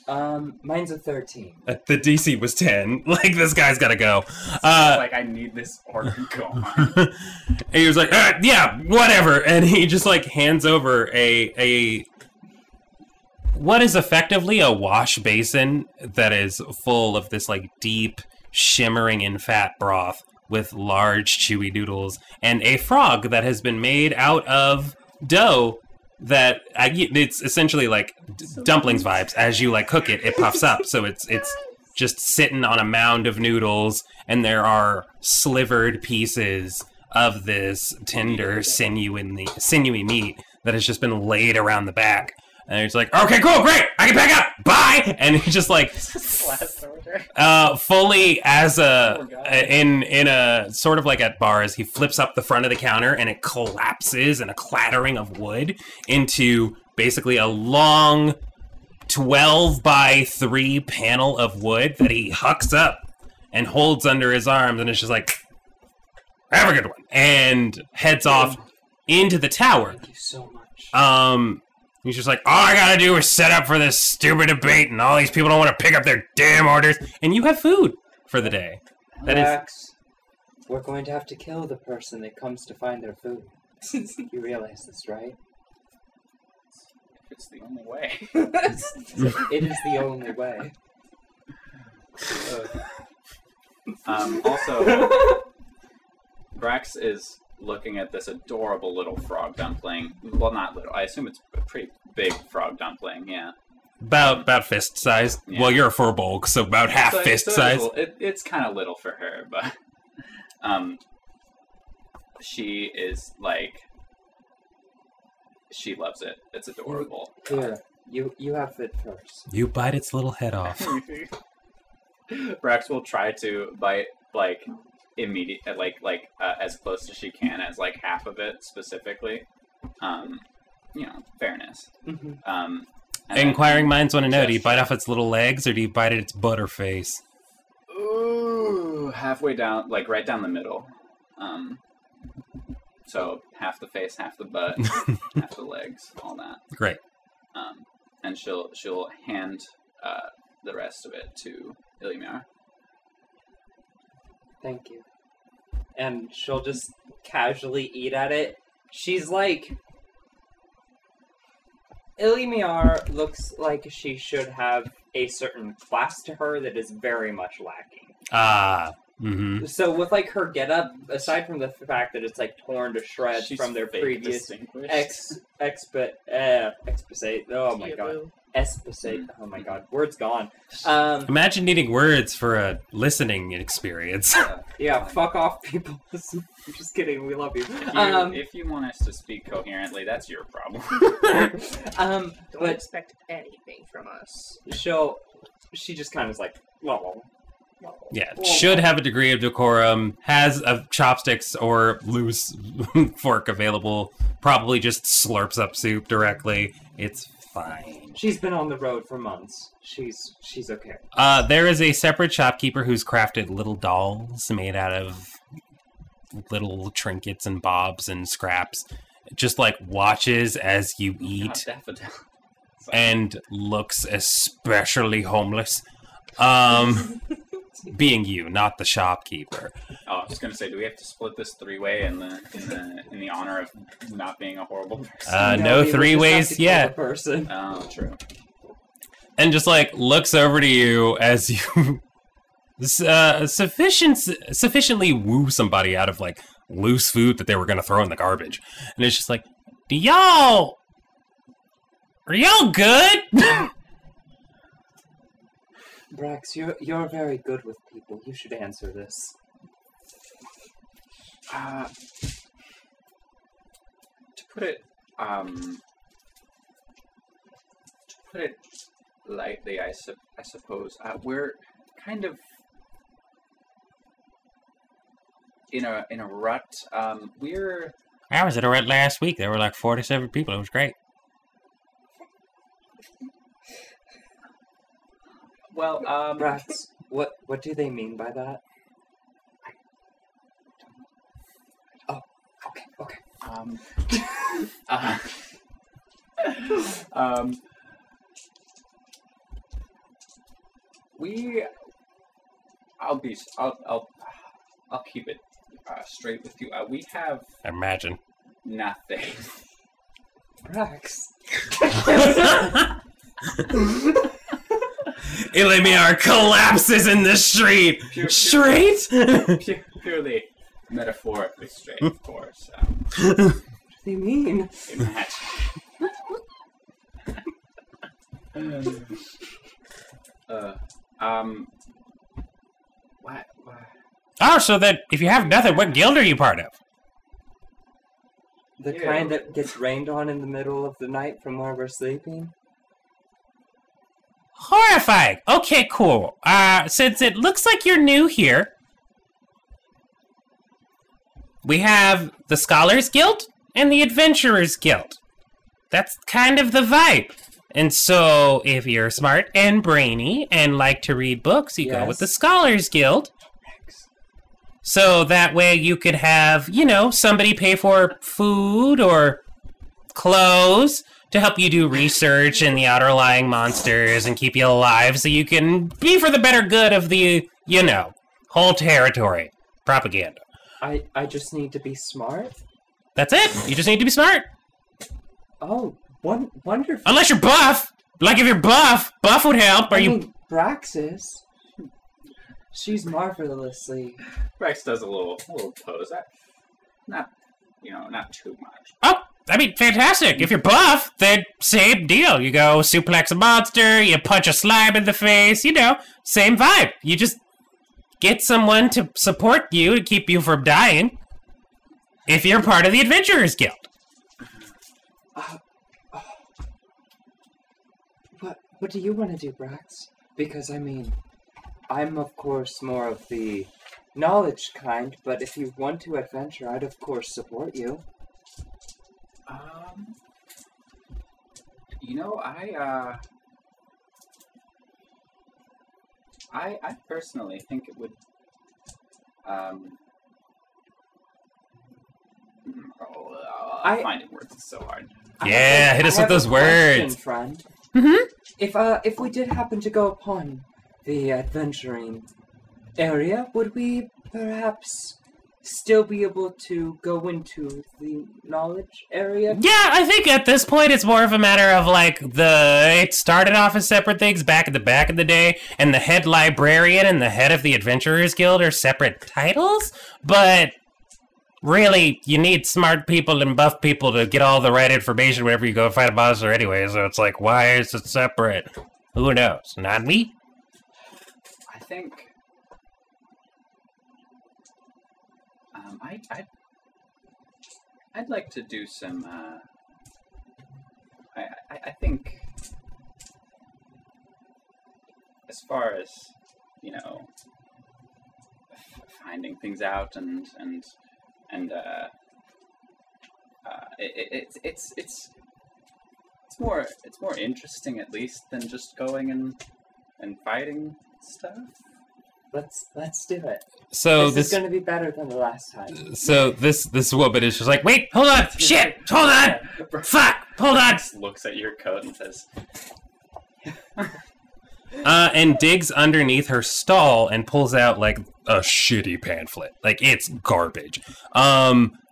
Mine's a 13. The DC was 10. Like, this guy's gotta go. Like, I need this order gone. And he was like, yeah, whatever. And he just, like, hands over a what is effectively a wash basin that is full of this, like, deep, shimmering in fat broth with large chewy noodles and a frog that has been made out of dough that it's essentially like dumplings vibes. As you like cook it, it puffs up. So it's just sitting on a mound of noodles, and there are slivered pieces of this tender sinewy meat that has just been laid around the back. And he's like, okay, cool, great, I can pack up, bye! And he just like, fully as in a, sort of like at bars, he flips up the front of the counter and it collapses in a clattering of wood into basically a long 12-by-3 panel of wood that he hucks up and holds under his arms, and it's just like, have a good one, and heads off into the tower. Thank you so much. He's just like, all I gotta do is set up for this stupid debate, and all these people don't want to pick up their damn orders, and you have food for the day. That Max, we're going to have to kill the person that comes to find their food. You realize this, right? It's the only way. It is the only way. Also, Brax is looking at this adorable little frog dumpling. Well, not little. I assume it's a pretty big frog dumpling, yeah. About fist size. Yeah. Well, you're a furbolg, so about half so, fist so size. It's kind of little for her, but she is like, she loves it. It's adorable. Here, you have it first. You bite its little head off. Brax will try to bite, like, immediate, as close as she can, as like half of it specifically, you know, fairness. Mm-hmm. Inquiring minds want to know: do you bite off its little legs, or do you bite at its butter face? Ooh, halfway down, like right down the middle. So half the face, half the butt, half the legs, all that. Great. And she'll hand the rest of it to Ilimiar. Thank you. And she'll just casually eat at it. She's like, Ilimiar looks like she should have a certain class to her that is very much lacking. Mm-hmm. So with like her getup, aside from the fact that it's like torn to shreds from their previous exposé. Oh my god. Espacate. Oh my god, words gone. Imagine needing words for a listening experience. Yeah, fuck off, people. I'm just kidding, we love you. If you want us to speak coherently, that's your problem. Don't expect anything from us. She just kind of is like, yeah, should have a degree of decorum, has chopsticks or loose fork available, probably just slurps up soup directly. It's fine. She's been on the road for months. She's okay. There is a separate shopkeeper who's crafted little dolls made out of little trinkets and bobs and scraps. Just like watches as you eat and looks especially homeless. Being you, not the shopkeeper. Oh, I was just gonna say, do we have to split this three-way in the honor of not being a horrible person? No three ways yet. Person. Oh, true. And just like looks over to you as you sufficiently woo somebody out of like loose food that they were gonna throw in the garbage, and it's just like, are y'all good? Brax, you're very good with people. You should answer this. To put it lightly, I suppose we're kind of in a rut. I was in a rut last week. There were like 47 people. It was great. Well, Brax, what do they mean by that? Oh, okay. I'll keep it straight with you. We have... Imagine. Nothing. Brax. Ilimiar collapses in the street! Purely metaphorically straight, of course. What do they mean? Imagine. What? Oh, so that if you have nothing, what guild are you part of? The kind that gets rained on in the middle of the night from where we're sleeping? Horrifying! Okay, cool. Since it looks like you're new here, we have the Scholars Guild and the Adventurers Guild. That's kind of the vibe. And so, if you're smart and brainy and like to read books, you go with the Scholars Guild. So that way you could have, somebody pay for food or clothes to help you do research in the outlying monsters and keep you alive so you can be for the better good of the, whole territory. Propaganda. I just need to be smart? That's it. You just need to be smart. Oh, wonderful. Unless you're buff. Like, if you're buff would help. I mean, Braxis. She's marvelously. Brax does a little pose. Not too much. Oh, I mean, fantastic. If you're buff, then same deal. You go suplex a monster, you punch a slime in the face, same vibe. You just get someone to support you to keep you from dying if you're part of the Adventurers Guild. What do you want to do, Brax? Because, I'm, of course, more of the knowledge kind, but if you want to adventure, I'd, of course, support you. I personally think it would, I find it worth it so hard. Yeah, hit us with those words. Friend. Mm-hmm. If we did happen to go upon the adventuring area, would we perhaps still be able to go into the knowledge area? Yeah, I think at this point it's more of a matter of it started off as separate things back in the day, and the head librarian and the head of the Adventurers Guild are separate titles, but really you need smart people and buff people to get all the right information whenever you go fight a monster anyway, so it's why is it separate? Who knows? Not me? I'd like to do some, I think, as far as, finding things out it's more interesting at least than just going and fighting stuff. Let's do it. So this is going to be better than the last time. So this woman is just like, wait, hold on, shit, hold on, fuck, hold on. Looks at your coat and says, and digs underneath her stall and pulls out a shitty pamphlet, it's garbage.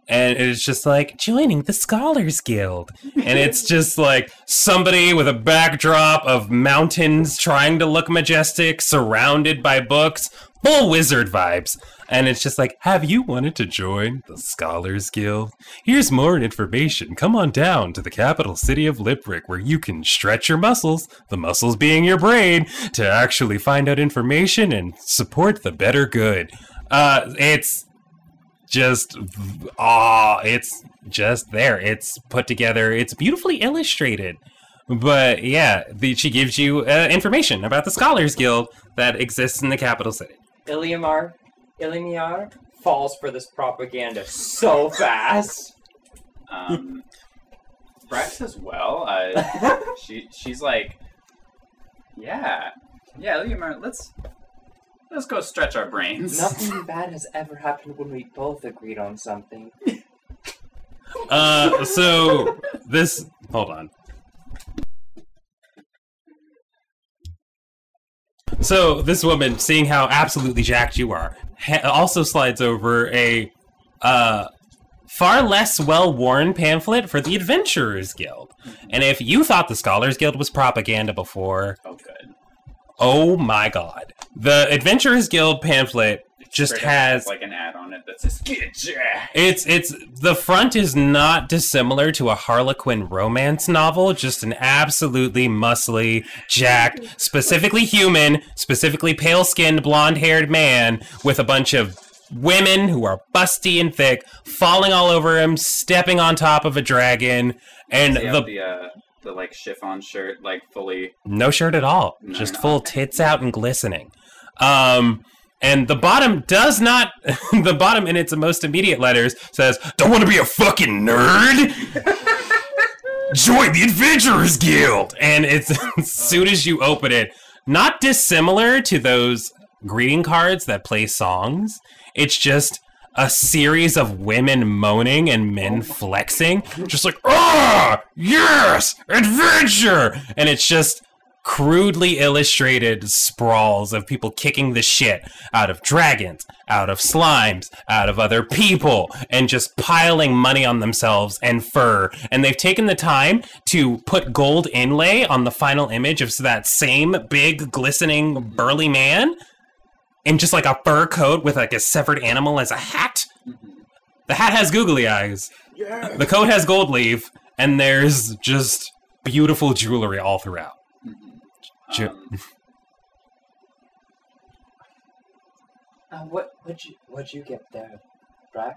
And it's just joining the Scholars Guild. And it's just somebody with a backdrop of mountains trying to look majestic, surrounded by books, full wizard vibes. And it's just have you wanted to join the Scholars Guild? Here's more information. Come on down to the capital city of Libric, where you can stretch your muscles, the muscles being your brain, to actually find out information and support the better good. It's just there. It's put together. It's beautifully illustrated. But yeah, she gives you information about the Scholars Guild that exists in the capital city. Ilimiar falls for this propaganda so fast. Brax as well. She's like, yeah, Yeah, Ilimiar, let's go stretch our brains. Nothing bad has ever happened when we both agreed on something. So this. Hold on. So this woman, seeing how absolutely jacked you are, also slides over a far less well-worn pamphlet for the Adventurers Guild. And if you thought the Scholars Guild was propaganda before, oh good, oh my god, the Adventurers Guild pamphlet just has like an ad on it that says "Get Jacked." It's the front is not dissimilar to a Harlequin romance novel, just an absolutely muscly, jacked, specifically human, specifically pale-skinned, blonde-haired man with a bunch of women who are busty and thick, falling all over him, stepping on top of a dragon, and the like chiffon shirt, like fully no shirt at all, no, just full tits out and glistening. And the bottom does not, the bottom in its most immediate letters says, "Don't want to be a fucking nerd? Join the Adventurers Guild!" And it's, as soon as you open it, not dissimilar to those greeting cards that play songs. It's just a series of women moaning and men flexing. Just like, "Ah, yes, adventure!" And it's just crudely illustrated sprawls of people kicking the shit out of dragons, out of slimes, out of other people, and just piling money on themselves and fur. And they've taken the time to put gold inlay on the final image of that same big, glistening, burly man in just like a fur coat with like a severed animal as a hat. The hat has googly eyes. Yeah. The coat has gold leaf, and there's just beautiful jewelry all throughout. What'd you get there, Brax?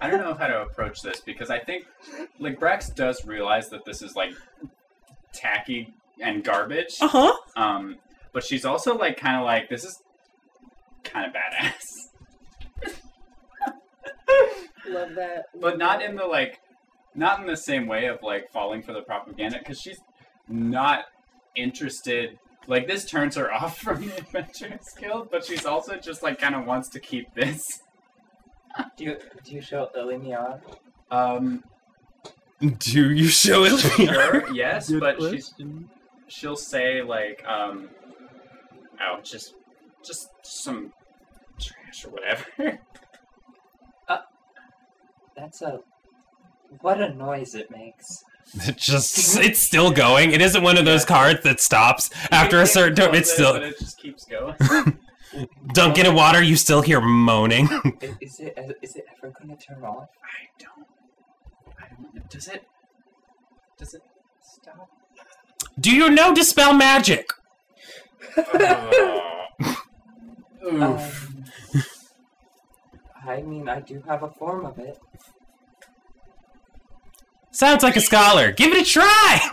I don't know how to approach this, because I think like Brax does realize that this is like tacky and garbage. Uh-huh. But she's also like kinda like, this is kinda badass. Love that. But not in the like, not in the same way of like falling for the propaganda, because she's not interested. Like this turns her off from the Adventurers Guild, but she's also just like kind of wants to keep this. Do you show Ilimiar? Do you show Ilimiar? Sure, yes, but she'll say like, oh, just some trash or whatever. That's a... What a noise it makes. It just... It's still going. It isn't one of those cards that stops after a certain time. It's still... But it just keeps going. Dunk in water, you still hear moaning. Is it ever going to turn off? I don't know. Does it stop? Do you know Dispel Magic? Oof. I mean, I do have a form of it. Sounds like a scholar. Give it a try!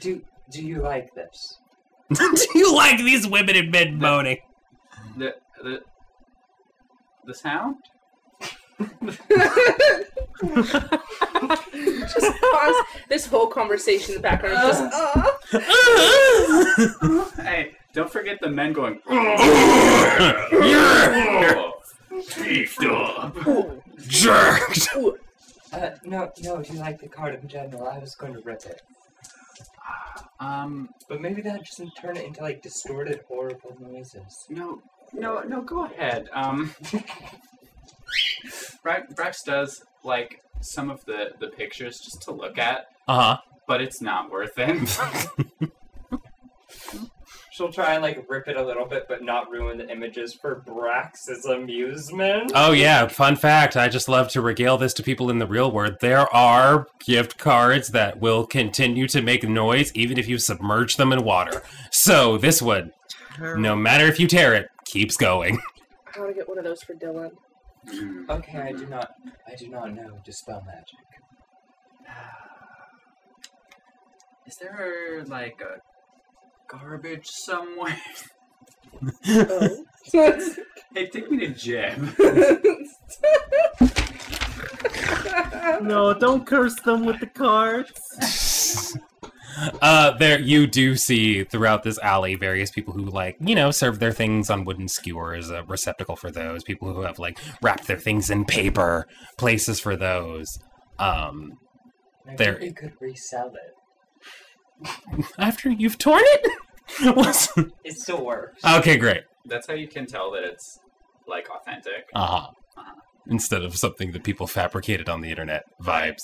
Do you like this? Do you like these women and men moaning? The sound? Just pause this whole conversation in the background. Hey, don't forget the men going. Beefed up, jerked. No. Do you like the card in general? I was going to rip it. But maybe that doesn't turn it into like distorted, horrible noises. No. Go ahead. Brax does like some of the pictures just to look at. Uh-huh. But it's not worth it. She'll try and like rip it a little bit, but not ruin the images for Brax's amusement. Oh yeah, fun fact. I just love to regale this to people in the real world. There are gift cards that will continue to make noise even if you submerge them in water. So this one, no matter if you tear it, keeps going. I want to get one of those for Dylan. Okay, I do not know Dispel Magic. Is there like a garbage somewhere? Oh. Hey, take me to Jeb. No, don't curse them with the cards. There, you do see throughout this alley various people who, like, you know, serve their things on wooden skewers, a receptacle for those, people who have, like, wrapped their things in paper, places for those. We could resell it. After you've torn it? It still works. Okay, great. That's how you can tell that it's, like, authentic. Uh-huh. Instead of something that people fabricated on the internet vibes.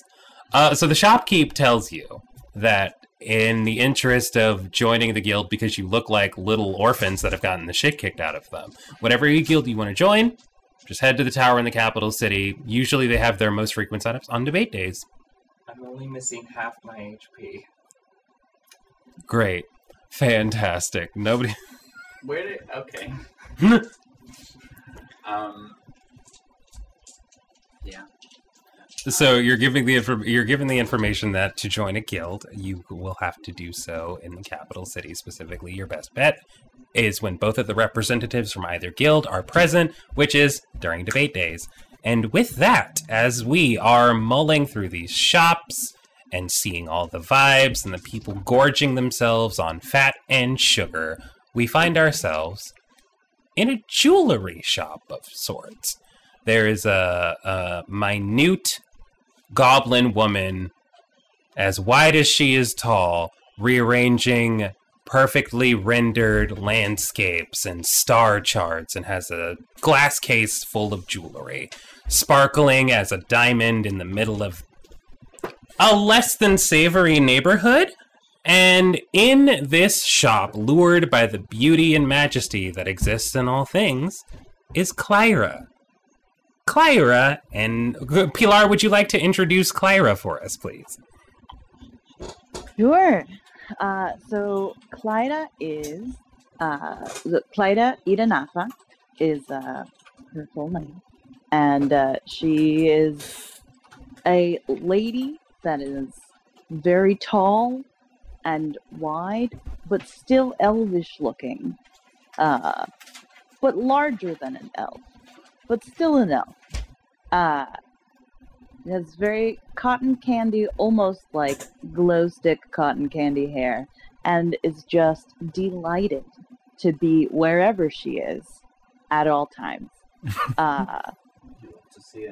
So the shopkeep tells you that in the interest of joining the guild, because you look like little orphans that have gotten the shit kicked out of them, whatever guild you want to join, just head to the tower in the capital city. Usually they have their most frequent setups on debate days. I'm only missing half my HP. Great. Fantastic. Nobody... Okay. Yeah. So you're giving the information that to join a guild, you will have to do so in the capital city specifically. Your best bet is when both of the representatives from either guild are present, which is during debate days. And with that, as we are mulling through these shops and seeing all the vibes and the people gorging themselves on fat and sugar, we find ourselves in a jewelry shop of sorts. There is a minute goblin woman, as wide as she is tall, rearranging perfectly rendered landscapes and star charts, and has a glass case full of jewelry, sparkling as a diamond in the middle of a less than savory neighborhood. And in this shop, lured by the beauty and majesty that exists in all things, is Clyra. Clyra, and Pilar, would you like to introduce Clyra for us, please? Sure. So Clyra is Clyra Idenafa is her full name, and she is a lady that is very tall and wide, but still elvish-looking, but larger than an elf. But still an elf. It has very cotton candy, almost like glow stick cotton candy hair, and is just delighted to be wherever she is at all times. You love to see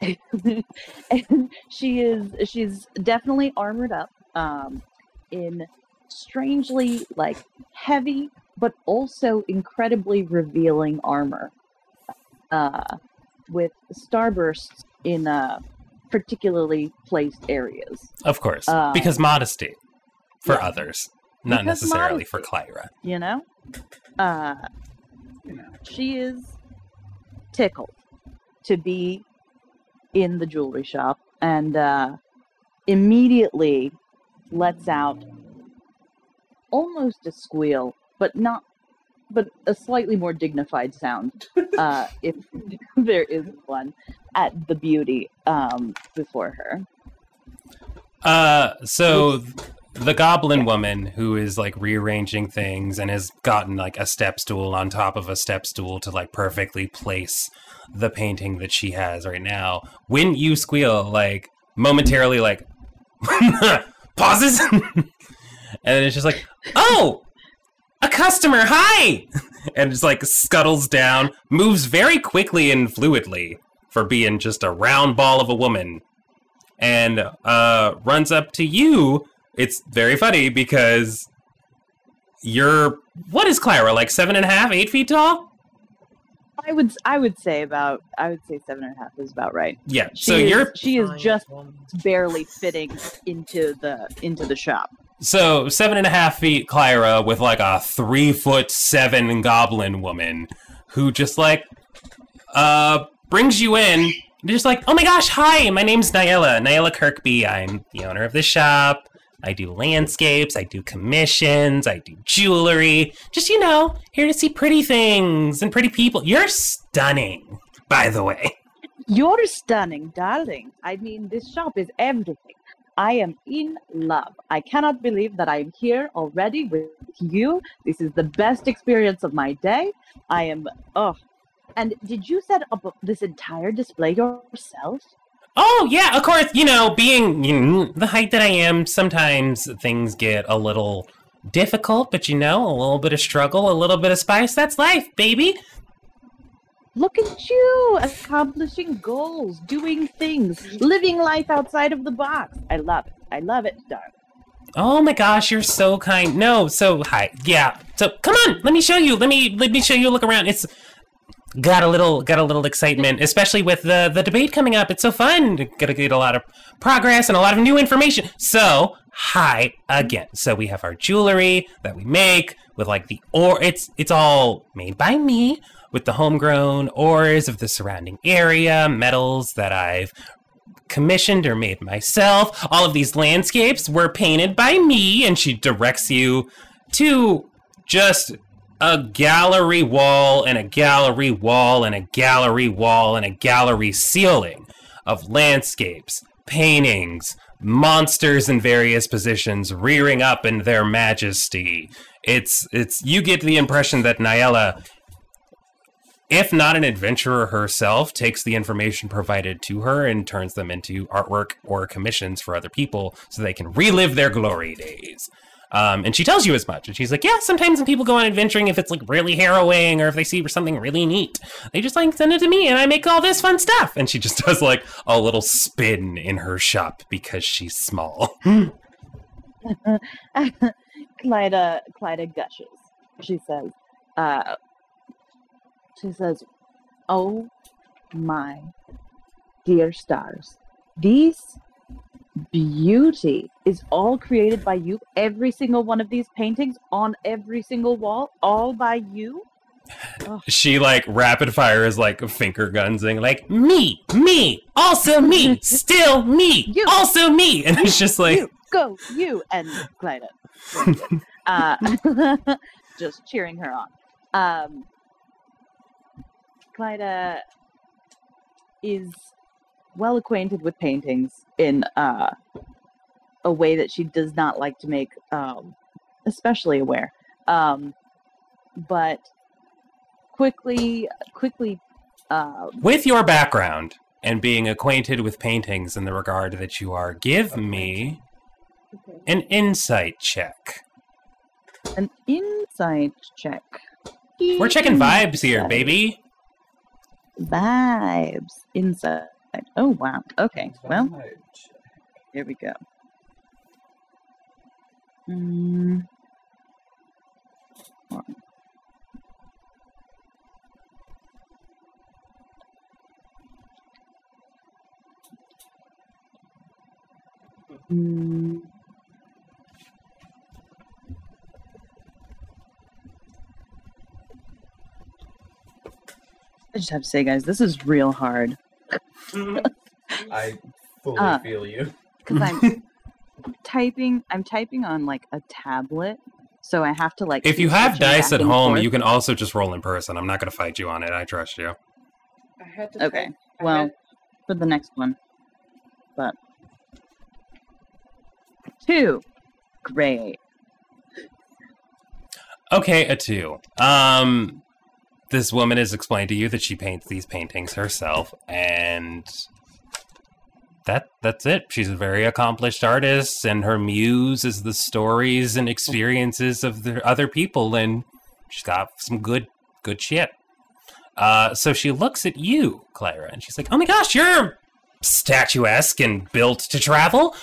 it. And she's definitely armored up in strangely like heavy, but also incredibly revealing armor. With starbursts in particularly placed areas. Of course, because modesty for others, not necessarily modesty, for Clyra. You know? She is tickled to be in the jewelry shop and immediately lets out almost a squeal, but a slightly more dignified sound, if there is one, at the beauty before her. So the goblin woman who is, like, rearranging things and has gotten, like, a step stool on top of a step stool to, like, perfectly place the painting that she has right now, when you squeal, like, momentarily, like, pauses, and then it's just like, oh! A customer, hi! And just, like, scuttles down, moves very quickly and fluidly for being just a round ball of a woman, and runs up to you. It's very funny because you're... What is Clyra, like 7.5, 8 feet tall? I would say 7.5 is about right. Yeah, she is just barely fitting into the shop. So 7.5 feet Clyra with like a 3'7" goblin woman who just like brings you in. They're just like, oh my gosh, hi, my name's Nyella Kirkby. I'm the owner of this shop. I do landscapes, I do commissions, I do jewelry. Just, you know, here to see pretty things and pretty people. You're stunning, by the way. You're stunning, darling. I mean, this shop is everything. I am in love. I cannot believe that I am here already with you. This is the best experience of my day. I am, oh, And did you set up this entire display yourself? Oh, yeah, of course. You know, being the height that I am, sometimes things get a little difficult, but you know, a little bit of struggle, a little bit of spice, that's life, baby. Look at you, accomplishing goals, doing things, living life outside of the box. I love it. I love it, darling. Oh my gosh, you're so kind. No, so hi. Yeah. So come on, let me show you. Let me show you. Look around. It's got a little excitement, especially with the debate coming up. It's so fun. Gonna get a lot of progress and a lot of new information. So hi again. So we have our jewelry that we make with like the ore. It's all made by me with the homegrown ores of the surrounding area, metals that I've commissioned or made myself. All of these landscapes were painted by me, and she directs you to just a gallery wall and a gallery wall and a gallery wall and a gallery ceiling of landscapes, paintings, monsters in various positions rearing up in their majesty. It's you get the impression that Nyella, if not an adventurer herself, takes the information provided to her and turns them into artwork or commissions for other people so they can relive their glory days. And she tells you as much. And she's like, yeah, sometimes when people go on adventuring, if it's like really harrowing or if they see something really neat, they just like send it to me and I make all this fun stuff. And she just does like a little spin in her shop because she's small. Clyda gushes. She says, oh my dear stars, this beauty is all created by you, every single one of these paintings on every single wall, all by you? Oh. She like rapid fire is like finger gunsing, like me, also me, still me, you, also me. And it's just like, you, and Clyda. Just cheering her on. Clyda is well acquainted with paintings in a way that she does not like to make especially aware, but quickly with your background and being acquainted with paintings in the regard that you are, give me an insight check. An insight check. We're checking vibes here, baby. Vibes inside. Oh wow. Okay. Well, here we go. I just have to say, guys, this is real hard. I fully feel you. Because I'm typing on like a tablet, so I have to like. If you have dice at home, you can also just roll in person. I'm not going to fight you on it. I trust you. I had to. Okay. Well, for the next one, but 2. Great. Okay, a 2. This woman has explained to you that she paints these paintings herself, and that's it. She's a very accomplished artist, and her muse is the stories and experiences of the other people, and she's got some good shit. So she looks at you, Clyra, and she's like, oh my gosh, you're statuesque and built to travel.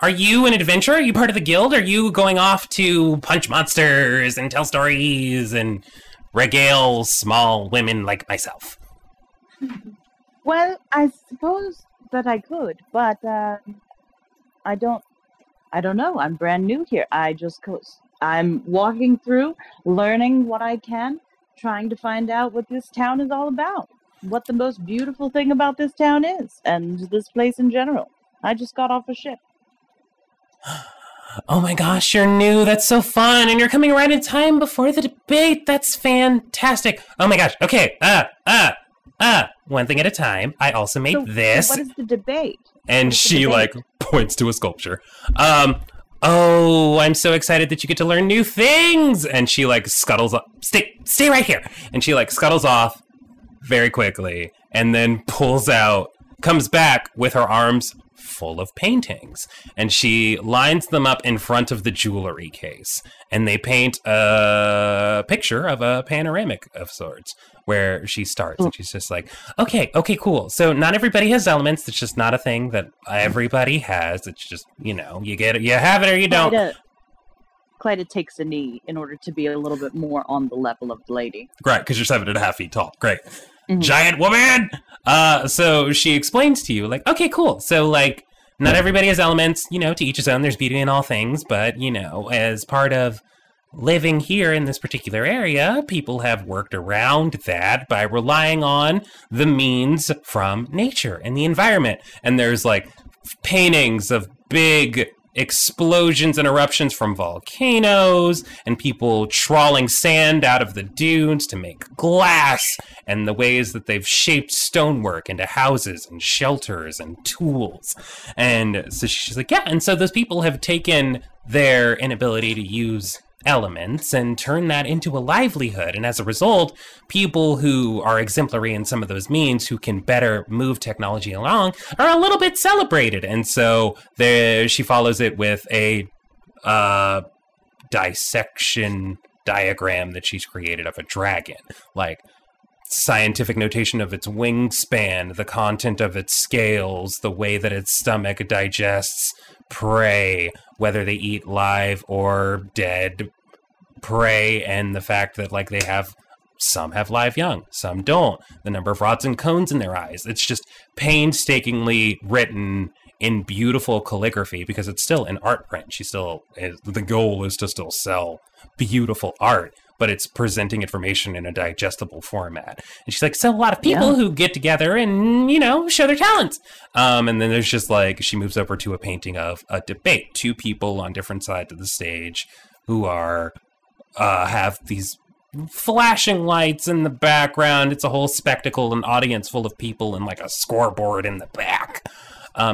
Are you an adventurer? Are you part of the guild? Are you going off to punch monsters and tell stories and regale small women like myself? Well, I suppose that I could, but I don't know. I'm brand new here. I'm walking through, learning what I can, trying to find out what this town is all about, what the most beautiful thing about this town is, and this place in general. I just got off a ship. Oh my gosh, you're new. That's so fun. And you're coming right in time before the debate. That's fantastic. Oh my gosh. Okay. One thing at a time. I also made this. What is the debate? And she like points to a sculpture. Oh, I'm so excited that you get to learn new things. And she like scuttles up. Stay right here. And she like scuttles off very quickly and then pulls out, comes back with her arms full of paintings, and she lines them up in front of the jewelry case, and they paint a picture of a panoramic of sorts where she starts, and she's just like, okay, cool. So not everybody has elements. It's just not a thing that everybody has. It's just, you know, you get it, you have it, or you don't. Clyda takes a knee in order to be a little bit more on the level of the lady. Great, because you're 7.5 feet tall. Great. Mm-hmm. Giant woman! So she explains to you, like, okay, cool. So, like, not everybody has elements, you know, to each his own. There's beauty in all things. But, you know, as part of living here in this particular area, people have worked around that by relying on the means from nature and the environment. And there's, like, paintings of big explosions and eruptions from volcanoes, and people trawling sand out of the dunes to make glass, and the ways that they've shaped stonework into houses and shelters and tools. And so she's like, yeah, and so those people have taken their inability to use elements and turn that into a livelihood. And as a result, people who are exemplary in some of those means, who can better move technology along, are a little bit celebrated. And so there, she follows it with a dissection diagram that she's created of a dragon, like scientific notation of its wingspan, the content of its scales, the way that its stomach digests prey, whether they eat live or dead prey, and the fact that, like, they have, some have live young, some don't, the number of rods and cones in their eyes. It's just painstakingly written in beautiful calligraphy, because it's still an art print. She still is, the goal is to still sell beautiful art, but it's presenting information in a digestible format. And she's like, so a lot of people who get together and, you know, show their talents. And then there's just, like, she moves over to a painting of a debate. Two people on different sides of the stage who are, have these flashing lights in the background. It's a whole spectacle, an audience full of people, and, like, a scoreboard in the back.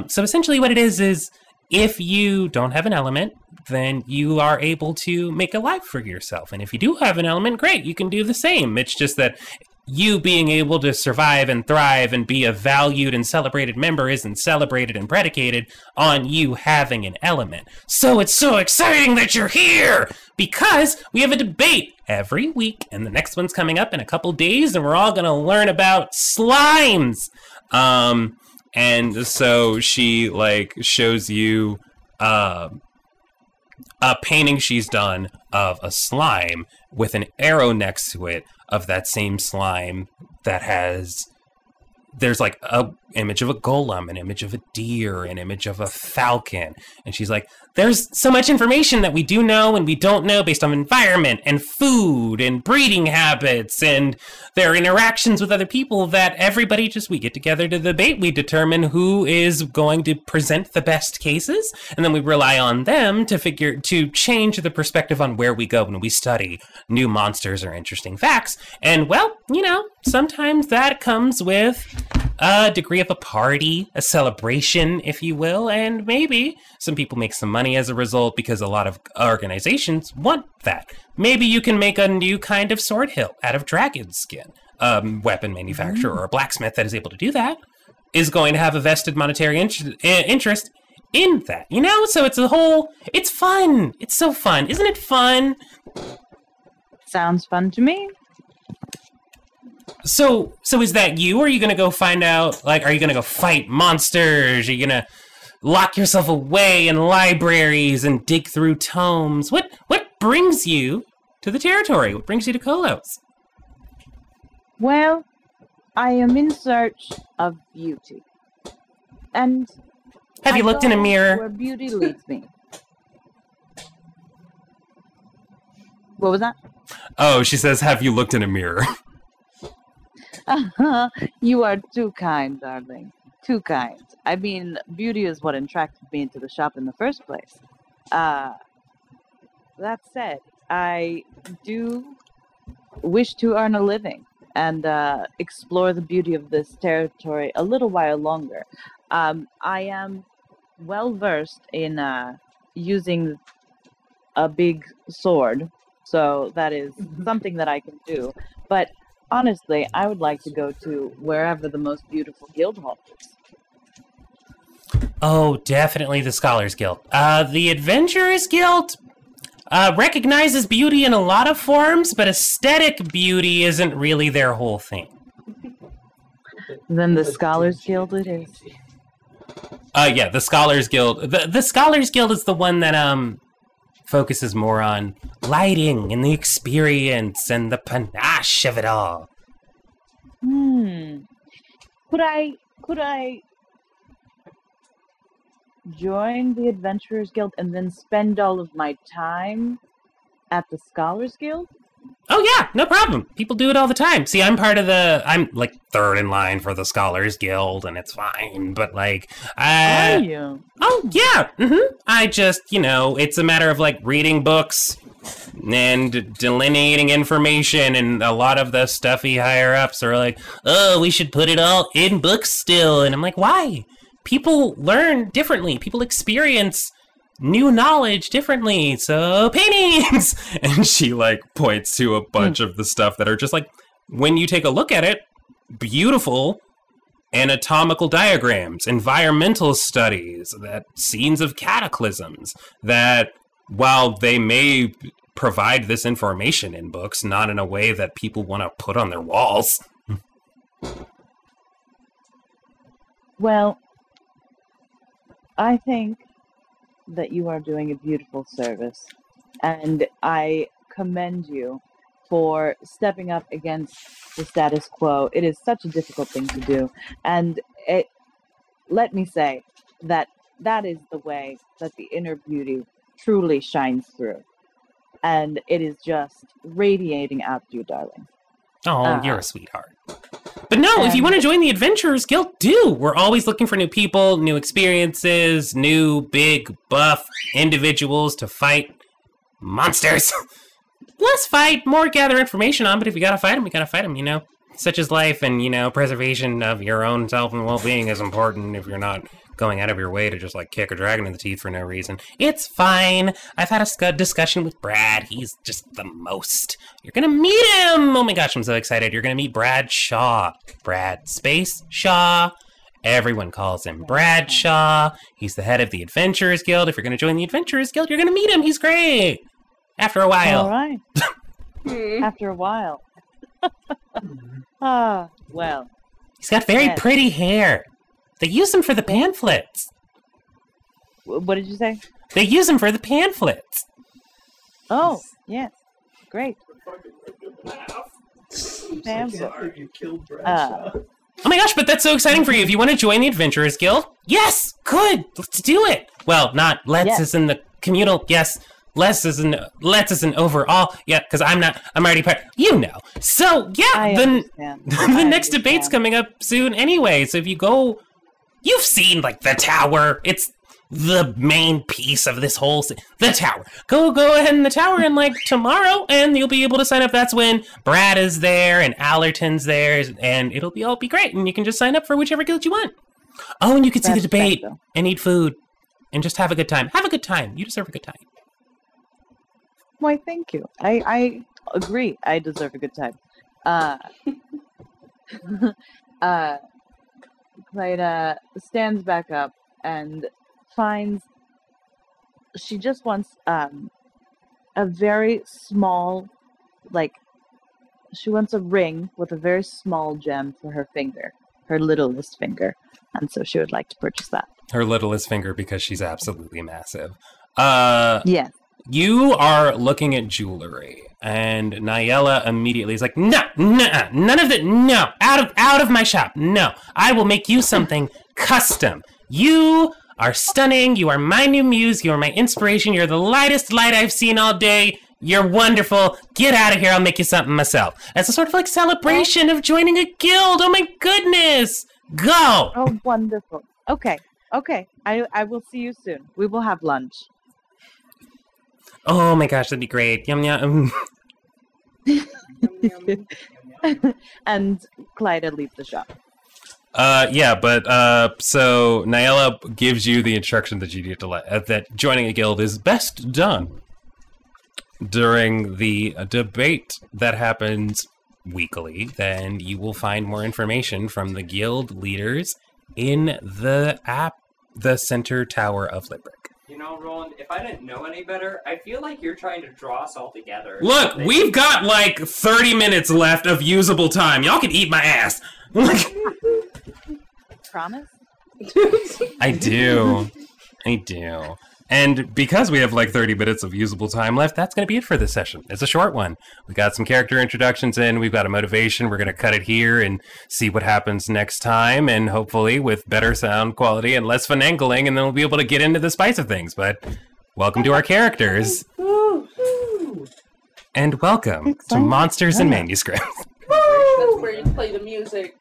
So essentially what it is if you don't have an element, then you are able to make a life for yourself. And if you do have an element, great, you can do the same. It's just that you being able to survive and thrive and be a valued and celebrated member isn't celebrated and predicated on you having an element. So it's so exciting that you're here, because we have a debate every week, and the next one's coming up in a couple days, and we're all going to learn about slimes. And so she, like, shows you a painting she's done of a slime with an arrow next to it of that same slime that has, there's, like, a image of a golem, an image of a deer, an image of a falcon. And she's like, there's so much information that we do know and we don't know based on environment and food and breeding habits and their interactions with other people, that everybody just, we get together to debate. We determine who is going to present the best cases, and then we rely on them to change the perspective on where we go when we study new monsters or interesting facts. And, well, you know, sometimes that comes with a degree of a party, a celebration, if you will, and maybe some people make some money as a result, because a lot of organizations want that. Maybe you can make a new kind of sword hilt out of dragon skin. Weapon manufacturer or a blacksmith that is able to do that is going to have a vested monetary interest in that, you know? So it's a whole, it's fun. It's so fun. Isn't it fun? Sounds fun to me. So is that you? Or are you going to go find out, like, are you going to go fight monsters? Are you going to lock yourself away in libraries and dig through tomes? What brings you to the territory? What brings you to Kolos? Well, I am in search of beauty. And have you looked in a mirror? Where beauty leads me. What was that? Oh, she says, have you looked in a mirror? You are too kind, darling. Too kind. I mean, beauty is what attracted me into the shop in the first place. That said, I do wish to earn a living and explore the beauty of this territory a little while longer. I am well versed in using a big sword, so that is something that I can do. But Honestly, I would like to go to wherever the most beautiful guild hall is. Oh, definitely the Scholars Guild. The Adventurers Guild recognizes beauty in a lot of forms, but aesthetic beauty isn't really their whole thing. Then the Scholars Guild it is. Yeah, the Scholars Guild. The Scholars Guild is the one that focuses more on lighting and the experience and the panache of it all. Hmm. Could I join the Adventurers Guild and then spend all of my time at the Scholars Guild? Oh yeah, no problem. People do it all the time. See, I'm like third in line for the Scholars Guild and it's fine, but like are you? Oh yeah. Mm-hmm. I just, it's a matter of like reading books and delineating information, and a lot of the stuffy higher ups are like, "Oh, we should put it all in books still." And I'm like, "Why?" People learn differently. People experience new knowledge differently. So paintings! And she like points to a bunch of the stuff that are just like, when you take a look at it, beautiful anatomical diagrams, environmental studies, that scenes of cataclysms, that while they may provide this information in books, not in a way that people want to put on their walls. Well, I think that you are doing a beautiful service, and I commend you for stepping up against the status quo. It is such a difficult thing to do, and let me say that that is the way that the inner beauty truly shines through, and it is just radiating out to you, darling. Oh, you're a sweetheart. But no, if you want to join the Adventurers Guild, do. We're always looking for new people, new experiences, new big buff individuals to fight monsters. Less fight, more gather information on, but if we gotta fight them, we gotta fight them, Such is life, and, preservation of your own self and well-being is important if you're not going out of your way to just, kick a dragon in the teeth for no reason. It's fine. I've had a discussion with Brad. He's just the most. You're gonna meet him! Oh my gosh, I'm so excited. You're gonna meet Bradshaw. Brad Space Shaw. Everyone calls him Bradshaw. He's the head of the Adventurers Guild. If you're gonna join the Adventurers Guild, you're gonna meet him. He's great! After a while. All right. After a while. Well. He's got very pretty hair. They use him for the pamphlets. What did you say? They use him for the pamphlets. Oh, yes. Great. Sorry, you killed Bradshaw. Oh my gosh, but that's so exciting for you. If you want to join the Adventurers Guild, yes, good. Let's do it. Well, not let's is in the communal, yes. Less is an overall. Yeah, because I'm already part. So yeah, the next debate's coming up soon anyway. So if you go, you've seen the tower. It's the main piece of this whole the tower. Go ahead in the tower and tomorrow, and you'll be able to sign up. That's when Brad is there and Allerton's there, and it'll be all be great. And you can just sign up for whichever guild you want. Oh, and you can see the debate and eat food and just have a good time. Have a good time. You deserve a good time. Why, thank you. I agree. I deserve a good time. Clyra stands back up and finds she just wants a very small, she wants a ring with a very small gem for her finger, her littlest finger. And so she would like to purchase that. Her littlest finger because she's absolutely massive. Yes. You are looking at jewelry, and Nyella immediately is like, no, none of it, no, out of my shop, no. I will make you something custom. You are stunning, you are my new muse, you are my inspiration, you're the lightest light I've seen all day, you're wonderful, get out of here, I'll make you something myself. That's a sort of celebration of joining a guild, oh my goodness, go! Oh, wonderful, okay, I will see you soon, we will have lunch. Oh my gosh, that'd be great. Yum, yum. And Clyra leaves the shop. So Nyella gives you the instruction that you need to that joining a guild is best done during the debate that happens weekly, then you will find more information from the guild leaders in the app, the center tower of Libric. You know, Roland, if I didn't know any better, I feel like you're trying to draw us all together. Look, we've got like 30 minutes left of usable time. Y'all can eat my ass. Promise? I do. And because we have like 30 minutes of usable time left, that's going to be it for this session. It's a short one. We got some character introductions in. We've got a motivation. We're going to cut it here and see what happens next time. And hopefully with better sound quality and less finagling. And then we'll be able to get into the spice of things. But welcome to our characters. And welcome to Monsters and Manuscripts. That's where you play the music.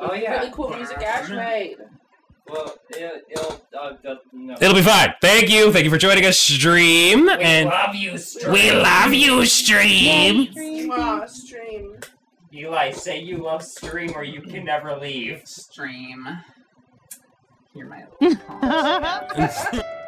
Oh, yeah. Really cool music Ash made. Well, no. It'll be fine. Thank you. Thank you for joining us, stream. We love you, stream. Eli, say you love stream or you can never leave. Stream. You're my little